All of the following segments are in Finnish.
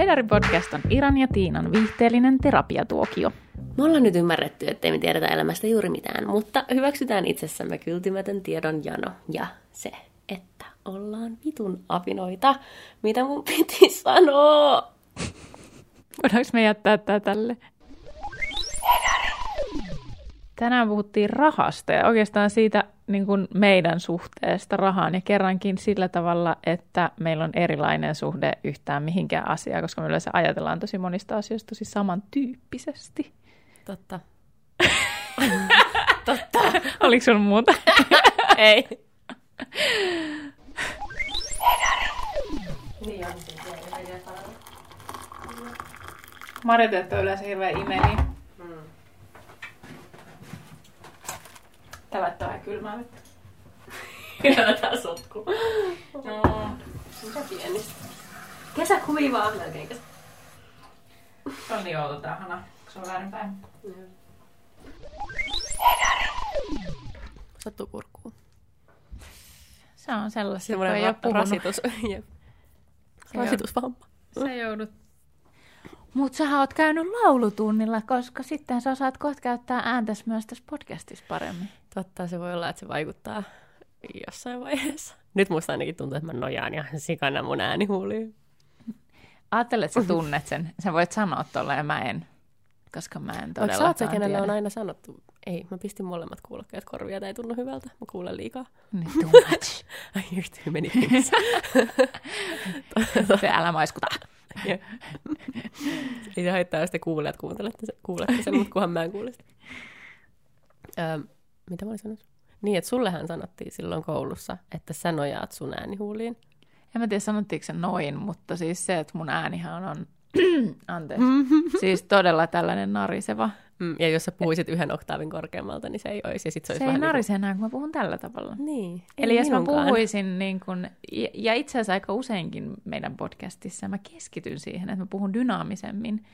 Hedari-podcast on Iran ja Tiinan viihteellinen terapiatuokio. Me ollaan nyt ymmärretty, ettei me tiedetä elämästä juuri mitään, mutta hyväksytään itsessämme kyltymätön tiedon jano ja se, että ollaan vitun apinoita. Mitä mun piti sanoa? Voidaanko me jättää tää tälle? Tänään puhuttiin rahasta ja oikeastaan siitä niin kuin meidän suhteesta rahaan ja kerrankin sillä tavalla, että meillä on erilainen suhde yhtään mihinkään asiaan, koska me yleensä ajatellaan tosi monista asioista tosi samantyyppisesti. Totta. Totta. Oliko sun muuta? Ei. Marjateet on yleensä hirveä imeli. Tää laittaa vähän kylmää vettä. Kyllä tää sotkuu. No, mitä pieni. Kesä kuivaa. Melkein kesä. Se on niin outo tää hana, kun se on väärinpäin. Hedari! Sattuu kurkkuun. Se on sellaista, kun ei oo puhunut. Rasitusvamma. Sä joudut. Mut sähän oot käynyt laulutunnilla, koska sitten sä osaat kohta käyttää ääntäs myös tässä podcastissa paremmin. Totta, se voi olla, että se vaikuttaa jossain vaiheessa. Nyt musta ainakin tuntuu, että mä nojaan ja sikana mun äänihuuliin. Aattele, että sä tunnet sen. Sä voit sanoa tuolla ja mä en, koska mä en todellakaan. Ootko sä kenelle on aina sanottu? Ei, mä pistin molemmat kuulokkeet korvia, tää ei tunnu hyvältä. Mä kuulen liikaa. Too much. Ai, here's too many things. Älä maiskuta. Ei se haittaa, jos te kuulijat kuulette sen, mutta kunhan mä en kuule sitä. Mitä mä olin sanonut? Niin, että sullehan sanottiin silloin koulussa, että sä nojaat sun äänihuuliin. En mä tiedä, sanottiinko se noin, mutta siis se, että mun äänihan on, anteeksi, siis todella tällainen nariseva. Ja jos sä puhuisit yhden oktaavin korkeammalta, niin se ei olisi. Ja sit se ei narise enää, kun mä puhun tällä tavalla. Niin. Eli jos minunkaan. Mä puhuisin, niin kun, ja itse asiassa aika useinkin meidän podcastissa, mä keskityn siihen, että mä puhun dynaamisemmin,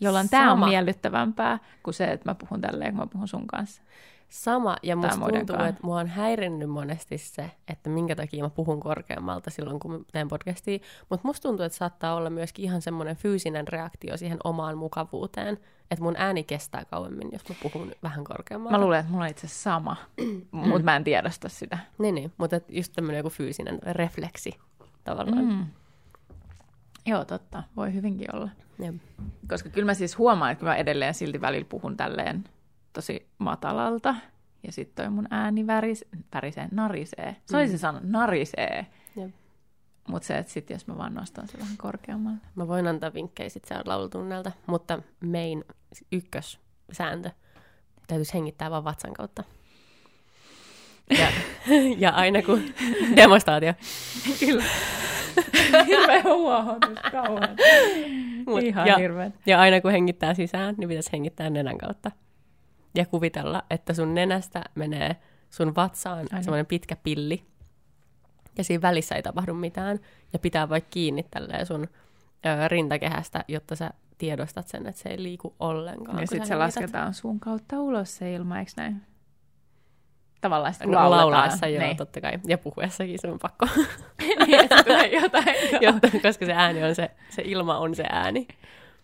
jolloin tämä on miellyttävämpää kuin se, että mä puhun tälleen, kun mä puhun sun kanssa. Sama, ja musta tuntuu, että mua on häirinnyt monesti se, että minkä takia mä puhun korkeammalta silloin, kun teen podcastia. Mutta musta tuntuu, että saattaa olla myöskin ihan semmoinen fyysinen reaktio siihen omaan mukavuuteen, että mun ääni kestää kauemmin, jos mä puhun vähän korkeammalta. Mä luulen, että mulla on itse asiassa sama, mutta mä en tiedosta sitä. Niin, mutta just tämmöinen joku fyysinen refleksi tavallaan. Joo, totta. Voi hyvinkin olla. Jep. Koska kyllä mä siis huomaan, että mä edelleen silti välillä puhun tälleen tosi matalalta. Ja sit toi mun ääni narisee. Se oli se sana, narisee. Jep. Mut se, että sit jos mä vaan nostan se vähän korkeammalle. Mä voin antaa vinkkejä sit siellä laulutunnelta, mutta main ykkössääntö täytyisi hengittää vaan vatsan kautta. Ja aina kun demonstraatio. Kyllä. Hirveä huohotus, kauhean. Ihan hirveä. Ja aina kun hengittää sisään, niin pitäisi hengittää nenän kautta. Ja kuvitella, että sun nenästä menee sun vatsaan semmoinen pitkä pilli. Ja siinä välissä ei tapahdu mitään. Ja pitää vaikka kiinni tälleen sun rintakehästä, jotta sä tiedostat sen, että se ei liiku ollenkaan. Ja sitten se lasketaan suun kautta ulos se ilma, eikö näin? Tavallaan sitten no, laulaessa, joo, niin. Totta kai. Ja puhuessakin se on pakko. Niin, tulee jotain. Jotta, koska se ääni on se ilma on se ääni.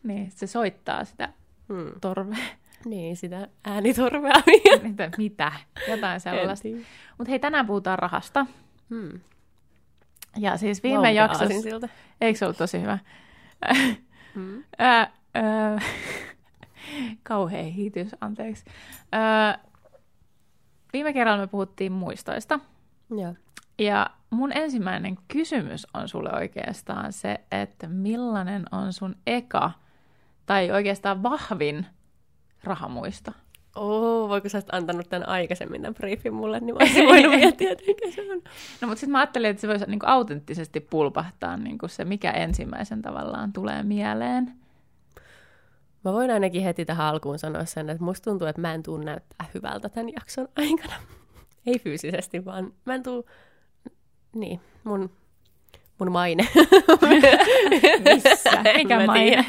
Niin, se soittaa sitä torvea. Niin, sitä äänitorvea. Mitä? Jotain sellaista. Mutta hei, tänään puhutaan rahasta. Ja siis viime jaksossa... siltä. Eikö se ollut tosi hyvä? Kauhea hiitys, anteeksi. Viime kerralla me puhuttiin muistoista. Joo. Ja mun ensimmäinen kysymys on sulle oikeastaan se, että millainen on sun eka tai oikeastaan vahvin rahamuisto? Voiko sä antanut tämän aikaisemmin tämän briefin mulle, niin mä olisin voinut miettiä, että mikä se on. No mutta sit mä ajattelin, että se voisi niinku autenttisesti pulpahtaa niinku se, mikä ensimmäisen tavallaan tulee mieleen. Mä voin ainakin heti tähän alkuun sanoa sen, että musta tuntuu, että mä en tuu näyttää hyvältä tämän jakson aikana. Ei fyysisesti, vaan mä en tuu... Niin, mun maine. Missä? Mikä maine?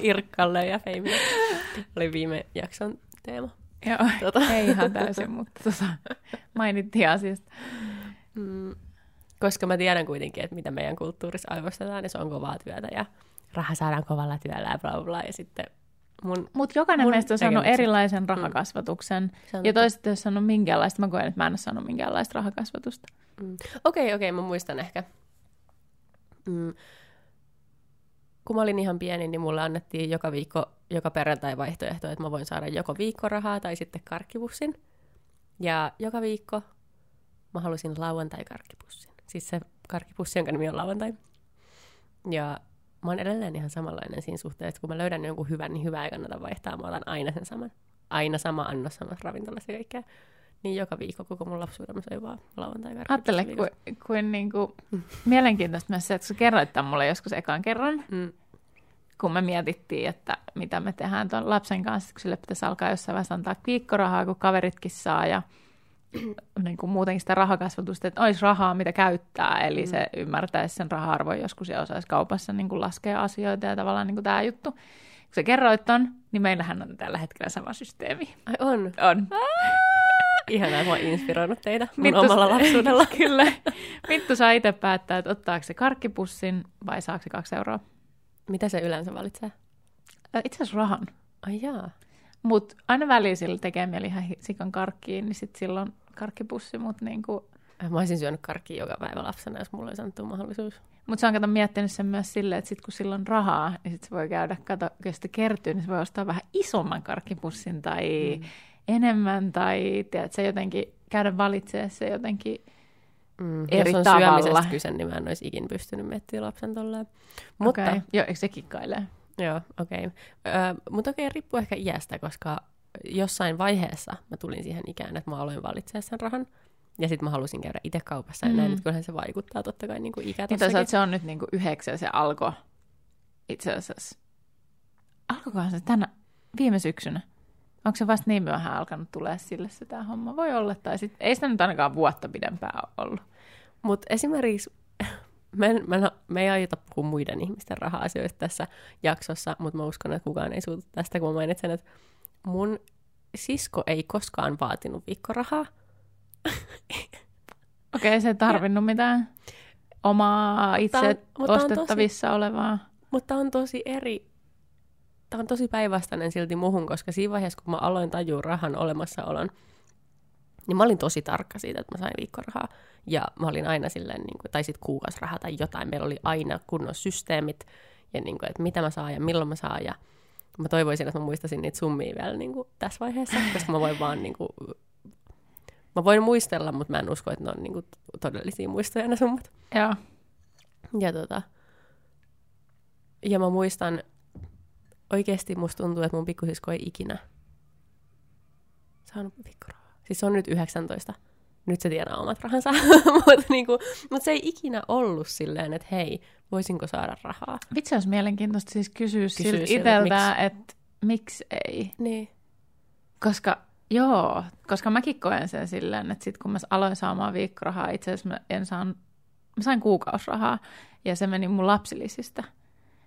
Irkkalle ja Feimille. Oli viime jakson teema. Joo, ei ihan täysin, mutta mainittiin asiasta. Koska mä tiedän kuitenkin, että mitä meidän kulttuurissa arvostetaan, niin se on kovaa työtä ja raha saadaan kovalla työllä ja bla bla. Ja sitten mutta jokainen meistä on saanut erilaisen rahakasvatuksen. Ja toiset ei ole saanut minkäänlaista. Mä koen, että mä en ole saanut minkäänlaista rahakasvatusta. Okei, mä muistan ehkä. Kun mä olin ihan pieni, niin mulle annettiin joka viikko, joka perjantai vaihtoehto, että mä voin saada joko viikkorahaa tai sitten karkkipussin. Ja joka viikko mä halusin lauantai-karkkipussin. Siis se karkkipussi, jonka nimi on lauantai. Ja mä oon edelleen ihan samanlainen siinä suhteessa, että kun mä löydän jonkun hyvän, niin hyvää ei kannata vaihtaa. Mä otan aina sen saman. Aina sama annos samassa ravintolassa kaikkea. Niin joka viikko koko mun lapsuuden mä söin vaan lauantai-karkkipussin. Ajattele, kuin niinku mielenkiintoista myös se, että sä kerroit tämän mulle joskus ekan kerran, kun me mietittiin, että mitä me tehdään tuon lapsen kanssa, kun sille pitäisi alkaa jossain vaiheessa antaa viikkorahaa, kun kaveritkin saa ja niin kuin muutenkin sitä rahakasvatusta, että olisi rahaa, mitä käyttää, eli se ymmärtäisi sen raha-arvon joskus ja osaisi kaupassa niin kuin laskea asioita ja tavallaan niin kuin tämä juttu. Kun sä kerroit ton, niin meillähän on tällä hetkellä sama systeemi. Ai on? On. Ihanaa, että mä oon inspiroinut teitä mun omalla lapsuudella. Kyllä. Vittu saa itse päättää, että ottaako se karkkipussin vai saako se 2 euroa. Mitä se yleensä valitsee? Itse asiassa rahan. Ai jaa. Mutta aina väliin sillä tekee mieli ihan sikan karkkiin, niin sitten silloin karkkipussi, mutta niinku... Mä olisin syönyt karkkiin joka päivä lapsena, jos mulla ei sanottu mahdollisuus. Mutta sä oon miettinyt sen myös silleen, että sit kun sillä on rahaa, niin sit se voi käydä, kato, kun sitä kertyy, niin se voi ostaa vähän isomman karkkipussin tai enemmän, tai tiedät, se jotenkin käydä valitsemaan se jotenkin... Eri jos on tavalla. Syömisestä kyse, niin mä en olisi ikin pystynyt miettimään lapsen tolleen. Mutta... Okay. Joo, eikö se kikkailee? Joo, okei. Okay. Mutta okei, riippuu ehkä iästä, koska jossain vaiheessa mä tulin siihen ikään, että mä aloin valitsemaan sen rahan. Ja sitten mä halusin käydä itse kaupassa. Ja näin, että kyllähän se vaikuttaa totta kai niin kuin ikä tossakin. Niin se on nyt niin kuin 9, se alkoi itse asiassa. Alkoikohan se tänä viime syksynä? Onko se vasta niin myöhään alkanut tulee sille se tämä homma? Voi olla, tai sitten ei sitä nyt ainakaan vuotta pidempään ollut. Mutta esimerkiksi, me ei aiota puhua muiden ihmisten raha-asioista tässä jaksossa, mutta mä uskon, että kukaan ei suutu tästä, kun mä mainitsen, että mun sisko ei koskaan vaatinut viikkorahaa. Okei, se ei tarvinnut mitään omaa itse ostettavissa olevaa. Mutta on tosi eri... Tämä on tosi päinvastainen silti muhun, koska siinä vaiheessa, kun mä aloin tajua rahan olemassaolon, niin mä olin tosi tarkka siitä, että mä sain viikkorahaa. Ja mä olin aina silleen, niin kuin, tai sitten kuukausraha tai jotain. Meillä oli aina kunnon systeemit, ja niin kuin, että mitä mä saan ja milloin mä saan. Ja mä toivoisin, että mä muistasin niitä summia vielä niin kuin tässä vaiheessa, koska mä voin vaan... Niin kuin, mä voin muistella, mutta mä en usko, että ne on niin kuin todellisia muistoja ne summat. Joo. Ja mä muistan... Oikeesti musta tuntuu, että mun pikkusisko ei ikinä saanut viikkorahaa. Siis se on nyt 19. Nyt se tienaa omat rahansa. Mutta niinku, se ei ikinä ollut silleen, että hei, voisinko saada rahaa. Vitsi, olisi mielenkiintoista siis kysyä itseltään, että miksi ei. Niin. Koska mäkin koen sen silleen, että sit kun mä aloin saamaan viikkorahaa, itse asiassa mä sain kuukausrahaa ja se meni mun lapsilisistä.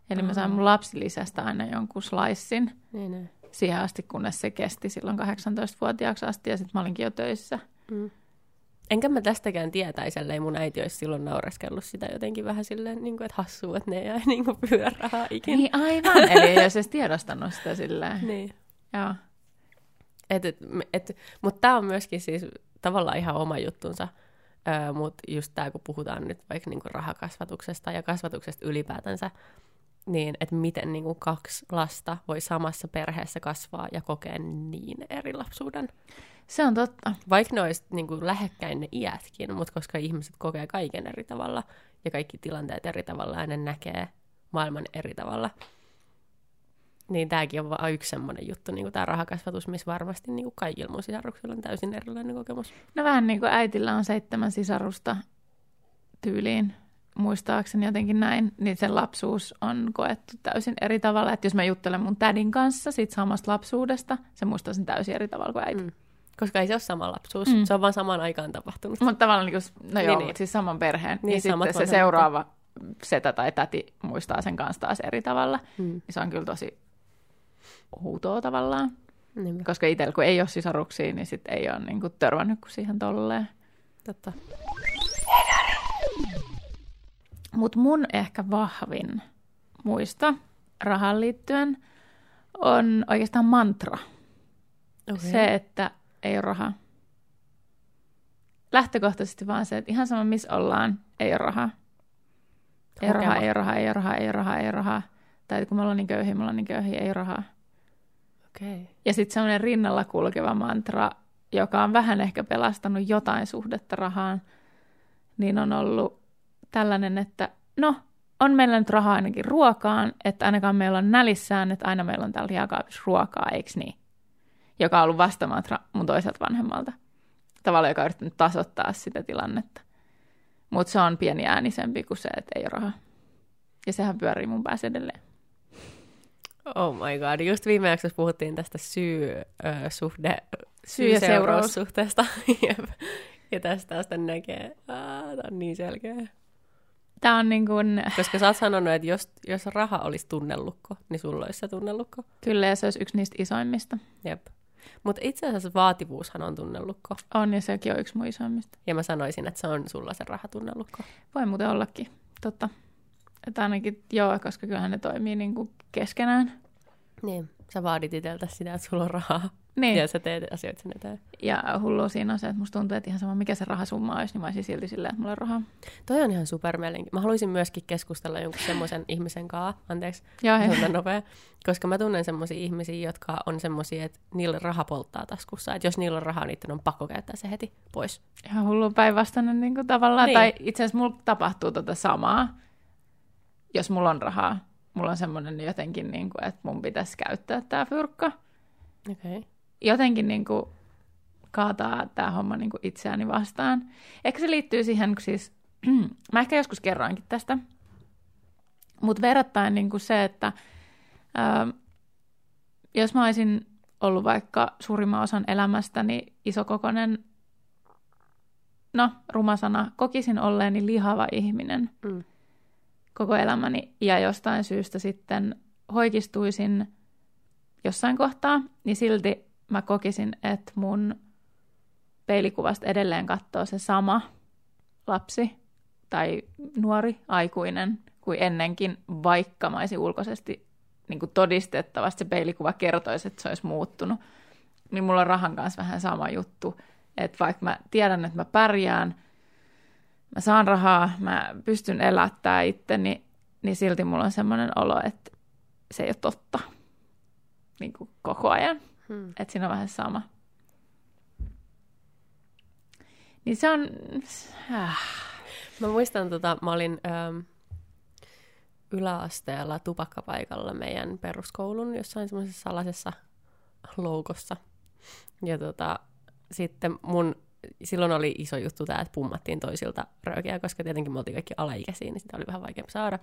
Eli mä sain mun lapsilisästä aina jonkun slicein siihen asti, kunnes se kesti silloin 18-vuotiaaksi asti, ja sitten mä olinkin jo töissä. Enkä mä tästäkään tietäisi, ellei mun äiti olisi silloin naureskellut sitä jotenkin vähän silleen, niin kuin, että hassua, että ne ei aina niin pyydä rahaa ikinä. Niin aivan, eli ei olisi edes tiedostanut sitä silleen. Niin. Joo. Mutta tämä on myöskin siis tavallaan ihan oma juttunsa. Mutta just tämä, kun puhutaan nyt vaikka niinku rahakasvatuksesta ja kasvatuksesta ylipäätänsä, niin, että miten niin kuin 2 lasta voi samassa perheessä kasvaa ja kokea niin eri lapsuuden. Se on totta. Vaikka ne olisi niin kuin lähekkäin ne iätkin, mutta koska ihmiset kokee kaiken eri tavalla ja kaikki tilanteet eri tavalla ja ne näkee maailman eri tavalla, niin tämäkin on vaan yksi semmoinen juttu, niin kuin tämä rahakasvatus, missä varmasti niin kuin kaikilla mun sisaruksilla on täysin erilainen kokemus. No vähän niin kuin äitillä on 7 sisarusta tyyliin. Muistaakseni jotenkin näin, niin sen lapsuus on koettu täysin eri tavalla. Että jos mä juttelen mun tädin kanssa siitä samasta lapsuudesta, se muistaa sen täysin eri tavalla kuin äiti. Koska ei se ole sama lapsuus, se on vaan samaan aikaan tapahtunut. Mutta tavallaan niin kuin, mutta siis saman perheen. Niin sitten se seuraava setä tai täti muistaa sen kanssa taas eri tavalla. Se on kyllä tosi huutoa tavallaan. Niin. Koska itsellä kun ei ole sisaruksia, niin sitten ei ole niin kuin törmännyt kuin siihen tolleen. Totta. mutta mun ehkä vahvin muisto rahan liittyen on oikeastaan mantra. Okay. Se, että ei ole rahaa. Lähtökohtaisesti vaan se, että ihan sama missä ollaan, ei ole rahaa. Ei rahaa, ei rahaa, ei rahaa, ei rahaa, ei rahaa. Tai kun me ollaan niin köyhiä, ei ole rahaa. Okay. Ja sitten semmoinen rinnalla kulkeva mantra, joka on vähän ehkä pelastanut jotain suhdetta rahaan, niin on ollut tällainen, että no, on meillä nyt rahaa ainakin ruokaan, että ainakaan meillä on nälissään, että aina meillä on täällä jääkaapissa ruokaa, eikö niin? Joka on ollut vastamantra mun toiselta vanhemmalta. Tavalla, joka on yrittänyt tasoittaa sitä tilannetta. Mutta se on pieni äänisempi kuin se, että ei ole rahaa. Ja sehän pyörii mun päässä edelleen. Oh my god. Just viime jaksossa puhuttiin tästä syy- ja seuraussuhteesta. Ja tästä näkee. Tämä on niin selkeä. Tämä on niin kuin... Koska sä oot sanonut, että jos raha olisi tunnellukko, niin sulla olisi se tunnellukko. Kyllä, ja se olisi yksi niistä isoimmista. Jep. Mutta itse asiassa vaativuushan on tunnellukko. On, ja sekin on yksi mun isoimmista. Ja mä sanoisin, että se on sulla se rahatunnellukko. Voi muuten ollakin, totta. Että ainakin joo, koska kyllähän ne toimii niin kuin keskenään. Niin, sä vaadit itseltä sitä, että sulla on rahaa. Niin. Ja sä teet asioita sen eteen. Ja hullu siinä on se, että musta tuntuu, että ihan sama mikä se rahasumma olisi, niin mä olisin silti silleen, että mulla on rahaa. Toi on ihan supermielenkiintoinen. Mä haluaisin myöskin keskustella jonkun semmoisen ihmisen kanssa, anteeksi, on nopea, koska mä tunnen semmoisia ihmisiä, jotka on semmoisia, että niillä raha polttaa taskussa. Että jos niillä on rahaa, niiden on pakko käyttää se heti pois. Ihan hullu päinvastainen niin kuin tavallaan. Niin. Tai itse asiassa mulla tapahtuu tota samaa. Jos mulla on rahaa, mulla on semmoinen jotenkin, niin kuin, että mun pitäisi käyttää tää fyrkka. Okay. Jotenkin niin kuin, kaataa tää homma niin kuin itseäni vastaan. Ehkä se liittyy siihen, siis, mä ehkä joskus kerroinkin tästä, mutta verrattain niin kuin se, että jos mä olisin ollut vaikka suurimman osan elämästäni isokokoinen, ruma sana, kokisin olleeni lihava ihminen. Mm. Koko elämäni, ja jostain syystä sitten hoikistuisin jossain kohtaa, niin silti mä kokisin, että mun peilikuvasta edelleen katsoo se sama lapsi tai nuori aikuinen kuin ennenkin, vaikka mä olisin ulkoisesti niin kuin todistettavasti se peilikuva kertoisi, että se olisi muuttunut. Niin mulla on rahan kanssa vähän sama juttu, että vaikka mä tiedän, että mä pärjään, mä saan rahaa, mä pystyn elättämään itteni, niin silti mulla on semmoinen olo, että se ei ole totta niin kuin koko ajan. Että siinä on vähän sama. Niin se on... Mä muistan, mä olin yläasteella tupakkapaikalla meidän peruskoulun jossain semmoisessa salaisessa loukossa. Ja sitten mun... Silloin oli iso juttu tämä, että pummattiin toisilta röökiä, koska tietenkin me oltiin kaikki alaikäisiä, niin sitä oli vähän vaikeampi saada.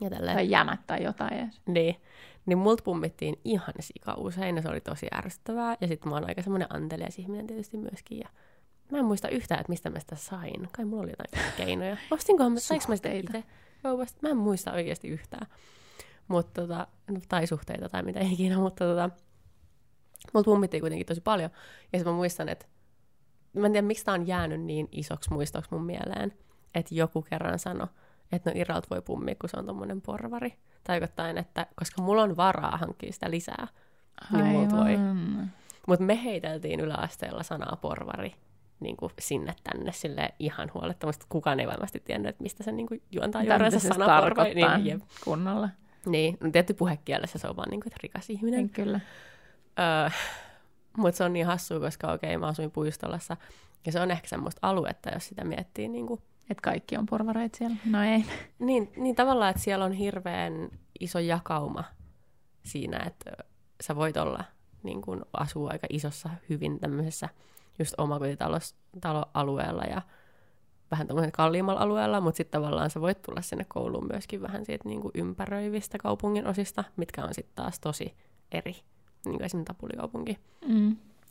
Ja tai jämät tai jotain edes. Niin multa pummittiin ihan sika usein, ja se oli tosi ärsyttävää. Ja sitten mä oon aika semmoinen antelias ihminen tietysti myöskin. Ja mä en muista yhtään, että mistä mä sitä sain. Kai mulla oli jotain keinoja. Ostinkohan mä, sainko mä sitä itse? Mä en muista oikeasti yhtään. Mutta tai suhteita tai mitä ikinä, mutta multa pummittiin kuitenkin tosi paljon. Ja sitten mä muistan, että mä en tiedä, miksi tää on jäänyt niin isoksi muistoksi mun mieleen, että joku kerran sanoi, että no Iralt voi pummia, kun se on tommonen porvari. Tarkoittain, että koska mulla on varaa hankkia sitä lisää, niin mut voi. Mutta me heiteltiin yläasteella sanaa porvari niin kuin sinne tänne silleen ihan huolettomasti. Kukaan ei varmasti tiennyt, että mistä se niin kuin juontaa juurensa sana porvari. Niin, kunnolla. Niin, no tietty puhekielessä se on vaan niin kuin, että rikas ihminen. En kyllä. Mutta se on niin hassua, koska okei, mä asuin Puistolassa, ja se on ehkä semmoista aluetta, jos sitä miettii. Niin että kaikki on porvareita siellä? No ei. Niin tavallaan, että siellä on hirveän iso jakauma siinä, että sä voit olla, niin kun asuu aika isossa, hyvin tämmöisessä just omakotitaloalueella ja vähän tommoisen kalliimmalla alueella, mutta sitten tavallaan sä voit tulla sinne kouluun myöskin vähän siitä niin kun ympäröivistä kaupungin osista, mitkä on sitten taas tosi eri. Niin kuin esimerkiksi Tapulikaupunki.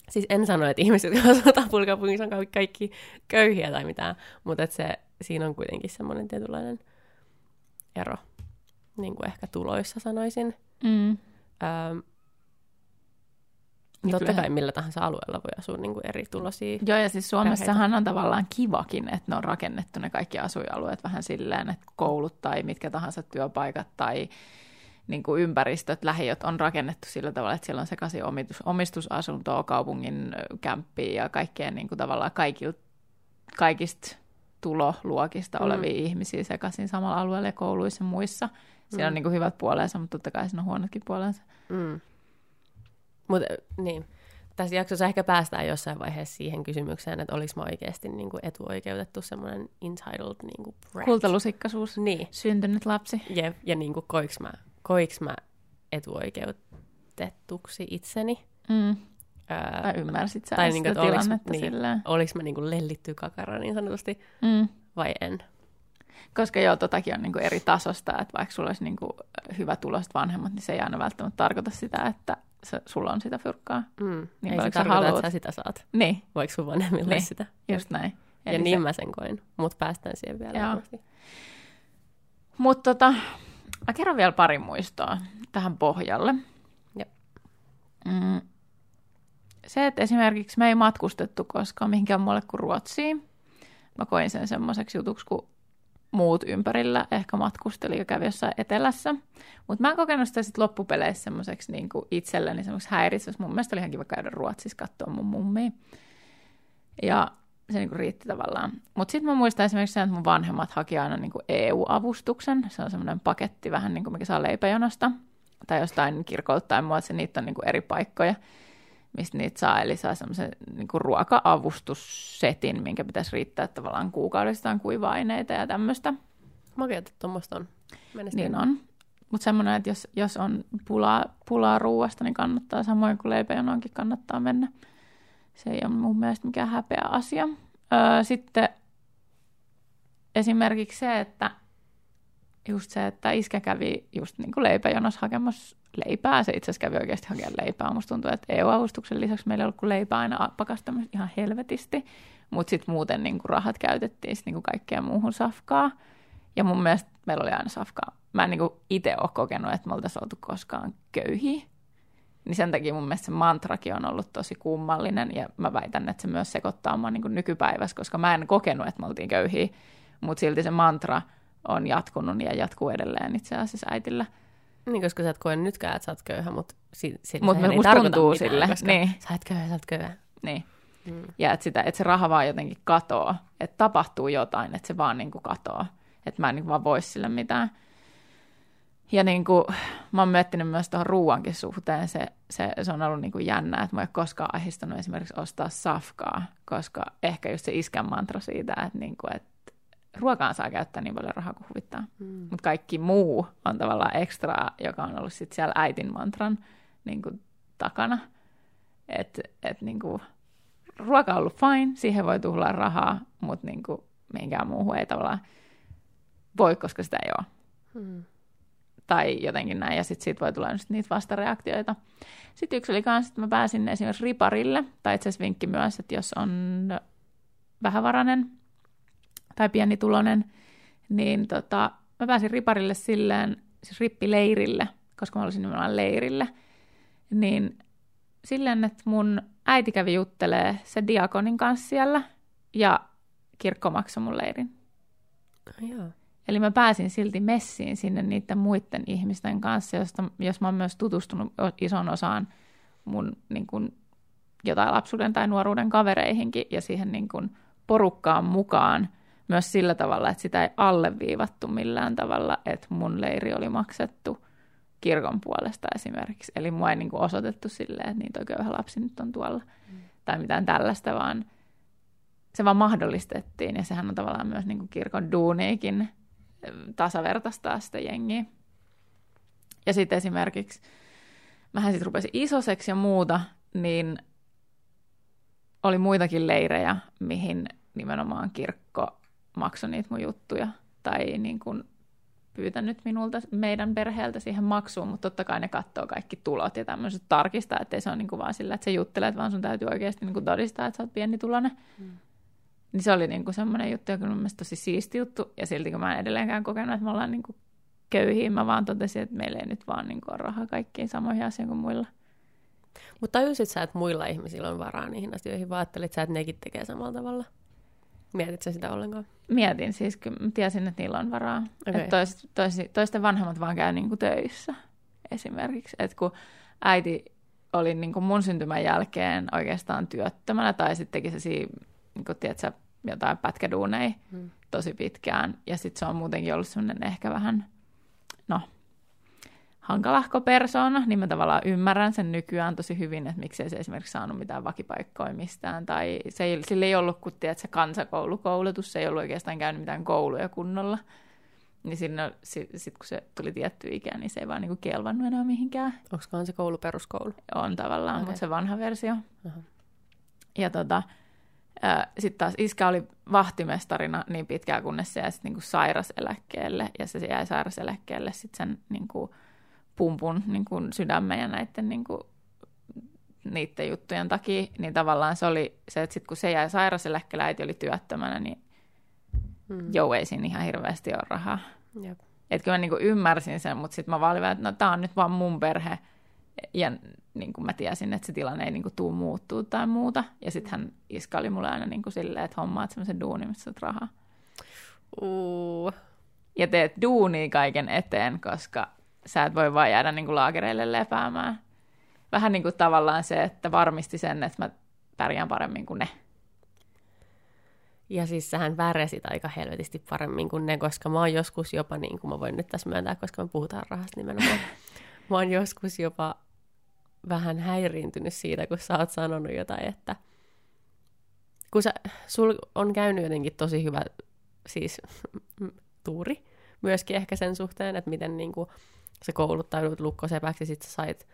Siis en sano, että ihmiset, jotka asuvat Tapulikaupungissa, on kaikki köyhiä tai mitään, mutta siinä on kuitenkin semmoinen tietynlainen ero. Niin kuin ehkä tuloissa sanoisin. Niin kyllä kai millä tahansa alueella voi asua niin kuin eri tulosia. Joo, ja siis Suomessahan perheitä on tavallaan kivakin, että ne on rakennettu ne kaikki asuinalueet vähän silleen, että koulut tai mitkä tahansa työpaikat tai niin kuin ympäristöt, lähiöt on rakennettu sillä tavalla, että siellä on sekaisin omistusasuntoa, kaupungin kämppiä ja kaikkea niin kuin tavallaan kaikista tuloluokista olevia ihmisiä sekaisin samalla alueella ja kouluissa ja muissa. Siinä on niin kuin hyvät puolensa, mutta totta kai siinä on huonotkin puolensa. Mm. Mutta niin, tässä jaksossa ehkä päästään jossain vaiheessa siihen kysymykseen, että oliko mä oikeasti niin kuin etuoikeutettu semmoinen entitled niin kuin brat. Kultalusikkaisuus, niin. Syntynyt lapsi. Jep, ja niin kuin koiks mä etuoikeutettuksi itseni. Mm. Tai ymmärsit sä sitä niin, tilannetta niin, silleen. Oliks mä niin kuin lellitty kakara niin sanotusti vai en? Koska joo, totakin on niin kuin eri tasosta, että vaikka sulla olisi niin kuin hyvä tulosta vanhemmat, niin se ei aina välttämättä tarkoita sitä, että sulla on sitä fyrkkaa. Mm. Niin ei se tarkoita, että sä sitä saat. Niin. Voiko sun vanhemmilla niin sitä? Just näin. Eli ja se, niin mä sen koin, mutta päästään siihen vielä. Mutta mä kerron vielä pari muistoa tähän pohjalle. Jep. Se, että esimerkiksi mä ei matkustettu koskaan mihinkään muualle kuin Ruotsiin. Mä koin sen semmoiseksi jutuksi, kun muut ympärillä ehkä matkusteli ja kävi jossain etelässä. Mutta mä en kokenut sitä sitten loppupeleissä semmoiseksi niinku itselleni semmoiseksi häiritseväksi. Mun mielestä oli ihan kiva käydä Ruotsissa katsoa mun mummia. Ja se niinku riitti tavallaan. Mutta sitten mä muistan esimerkiksi sen, että mun vanhemmat haki aina niinku EU-avustuksen. Se on semmoinen paketti vähän niin kuin mikä saa leipäjonosta. Tai jostain kirkolta tai muuta, että niitä on niinku eri paikkoja, mistä niitä saa. Eli saa semmoisen niinku ruoka-avustussetin, minkä pitäisi riittää tavallaan kuukaudestaan kuiva-aineita ja tämmöistä. Makea, että tuommoista on. Niin on. Mutta semmoinen, että jos on pulaa ruuasta, niin kannattaa samoin kuin leipäjonoonkin kannattaa mennä. Se ei ole mun mielestä mikään häpeä asia. Sitten esimerkiksi se, että iskä kävi just niin kuin leipäjonossa hakemassa leipää. Se itse asiassa kävi oikeasti hakemaan leipää. Musta tuntuu, että EU-avustuksen lisäksi meillä ei ollut kuin leipää aina pakastamassa ihan helvetisti. Mutta sitten muuten niin kuin rahat käytettiin niin kuin kaikkea muuhun safkaa. Ja mun mielestä meillä oli aina safkaa. Mä en niin kuin itse ole kokenut, että me oltaisiin oltu koskaan köyhiä. Niin sen takia mun mielestä se mantrakin on ollut tosi kummallinen. Ja mä väitän, että se myös sekoittaa mua niin kuin nykypäivässä, koska mä en kokenut, että me oltiin köyhiä. Mutta silti se mantra on jatkunut ja jatkuu edelleen itse asiassa äitillä. Niin, koska sä et koe nytkään, että sä oot köyhä, mutta sehän ei tarkoita mitään, sille. Koska niin. sä oot köyhä. Niin. Mm. Ja että se raha vaan jotenkin katoaa, että tapahtuu jotain, että se vaan niin kuin katoaa, että mä en niin kuin vaan voi sille mitään. Ja niin kuin, mä oon miettinyt myös tuohon ruuankin suhteen, se on ollut niin kuin jännä, että mä en ole koskaan ahdistanut esimerkiksi ostaa safkaa, koska ehkä just se iskän mantra siitä, että niin kuin, että ruokaan saa käyttää niin paljon rahaa kuin huvittaa. Mutta kaikki muu on tavallaan ekstraa, joka on ollut sitten siellä äitin mantran niin kuin takana. Että niin kuin ruoka on ollut fine, siihen voi tuhlaa rahaa, mutta niin kuin mihinkään muuhun ei tavallaan voi, koska sitä ei ole. Tai jotenkin näin, ja sitten siitä voi tulla niitä vastareaktioita. Sitten yksi oli kanssa, että mä pääsin esimerkiksi riparille, tai itse asiassa vinkki myös, että jos on vähävarainen tai pienituloinen, niin mä pääsin riparille silleen, siis rippileirille, koska mä olisin nimenomaan leirillä, niin silleen, että mun äiti kävi juttelee se diakonin kanssa siellä, ja kirkko maksoi mun leirin. Joo. Eli mä pääsin silti messiin sinne niiden muiden ihmisten kanssa, jos mä oon myös tutustunut ison osaan mun niin kun, jotain lapsuuden tai nuoruuden kavereihinkin, ja siihen niin kun, porukkaan mukaan, myös sillä tavalla, että sitä ei alleviivattu millään tavalla, että mun leiri oli maksettu kirkon puolesta esimerkiksi. Eli mua ei niin kuin osoitettu silleen, että niitä on köyhä lapsi nyt on tuolla. Tai mitään tällaista, vaan se vaan mahdollistettiin. Ja sehän on tavallaan myös niin kuin kirkon duuniikin tasavertaistaa sitä jengiä. Ja sitten esimerkiksi, mähän sitten rupesin isoseksi ja muuta, niin oli muitakin leirejä, mihin nimenomaan kirkko makso niitä mun juttuja, tai niin kuin pyytänyt minulta, meidän perheeltä siihen maksuun, mutta totta kai ne katsoo kaikki tulot ja tämmöiset tarkistaa, ettei se ole niin kuin vaan sillä, että sä juttelet, vaan sun täytyy oikeasti niin kuin todistaa, että sä oot pienituloinen. Niin se oli niin kuin semmoinen juttu, joka on mun mielestä tosi siisti juttu, ja silti kun mä en edelleenkään kokenut, että me ollaan niin kuin köyhiä, mä vaan totesin, että meillä ei nyt vaan niin kuin ole rahaa kaikkiin samoihin asioihin kuin muilla. Mutta tajusit sä, että muilla ihmisillä on varaa niihin asioihin, vaan ajattelit sä, että nekin tekee samalla tavalla? Mietit sä sitä ollenkaan? Mietin siis, kyllä tiesin, että niillä on varaa. Okay. Että toisten vanhemmat vaan käy niinku töissä esimerkiksi. Että kun äiti oli niinku mun syntymän jälkeen oikeastaan työttömänä tai sitten teki sellaisia, niinku, tiedätkö, jotain pätkäduuneja tosi pitkään. Ja sitten se on muutenkin ollut sellainen ehkä vähän, hankalahko persoona, niin mä tavallaan ymmärrän sen nykyään tosi hyvin, että miksei se esimerkiksi saanut mitään vakipaikkoja mistään, tai sillä ei ollut kun tiedät, se kansakoulukoulutus, se ei ollut oikeastaan käynyt mitään kouluja kunnolla, niin sitten kun se tuli tietty ikä, niin se ei vaan niinku kelvannut enää mihinkään. Onko kansakoulu peruskoulu? On tavallaan, okay. Mutta se vanha versio. Uh-huh. Ja sitten taas iskä oli vahtimestarina niin pitkään, kunnes se jäi sitten niinku sairaseläkkeelle, ja se jäi sairaseläkkeelle sitten sen niinku pumpun niin kuin sydämen ja näiden, niin kuin, niiden juttujen takia, niin tavallaan se oli se, että sit kun se jäi sairauseläkkeelle, äiti oli työttömänä, niin ei siinä ihan hirveästi ole rahaa. Jep. Et kyllä mä niin kuin ymmärsin sen, mutta sitten mä valvoin, että tää on nyt vaan mun perhe, ja niin kuin mä tiesin, että se tilanne ei niin kuin tule muuttuu tai muuta, ja sitten hän iskaili mulle aina niin kuin silleen, että hommaat semmoisen duunin, missä saat rahaa. Ja teet duunia kaiken eteen, koska sä et voi vaan jäädä niin kuin laakereille lepäämään. Vähän niin kuin tavallaan se, että varmisti sen, että mä pärjään paremmin kuin ne. Ja siis sähän värjäsit aika helvetisti paremmin kuin ne, koska mä oon joskus jopa, niin kuin mä voin nyt tässä myöntää, koska me puhutaan rahasta nimenomaan, mä oon joskus jopa vähän häiriintynyt siitä, kun sä oot sanonut jotain, että kun sul on käynyt jotenkin tosi hyvä siis tuuri, myöskin ehkä sen suhteen, että miten niin kuin sä kouluttaudut lukkosepäksi, sit sä sait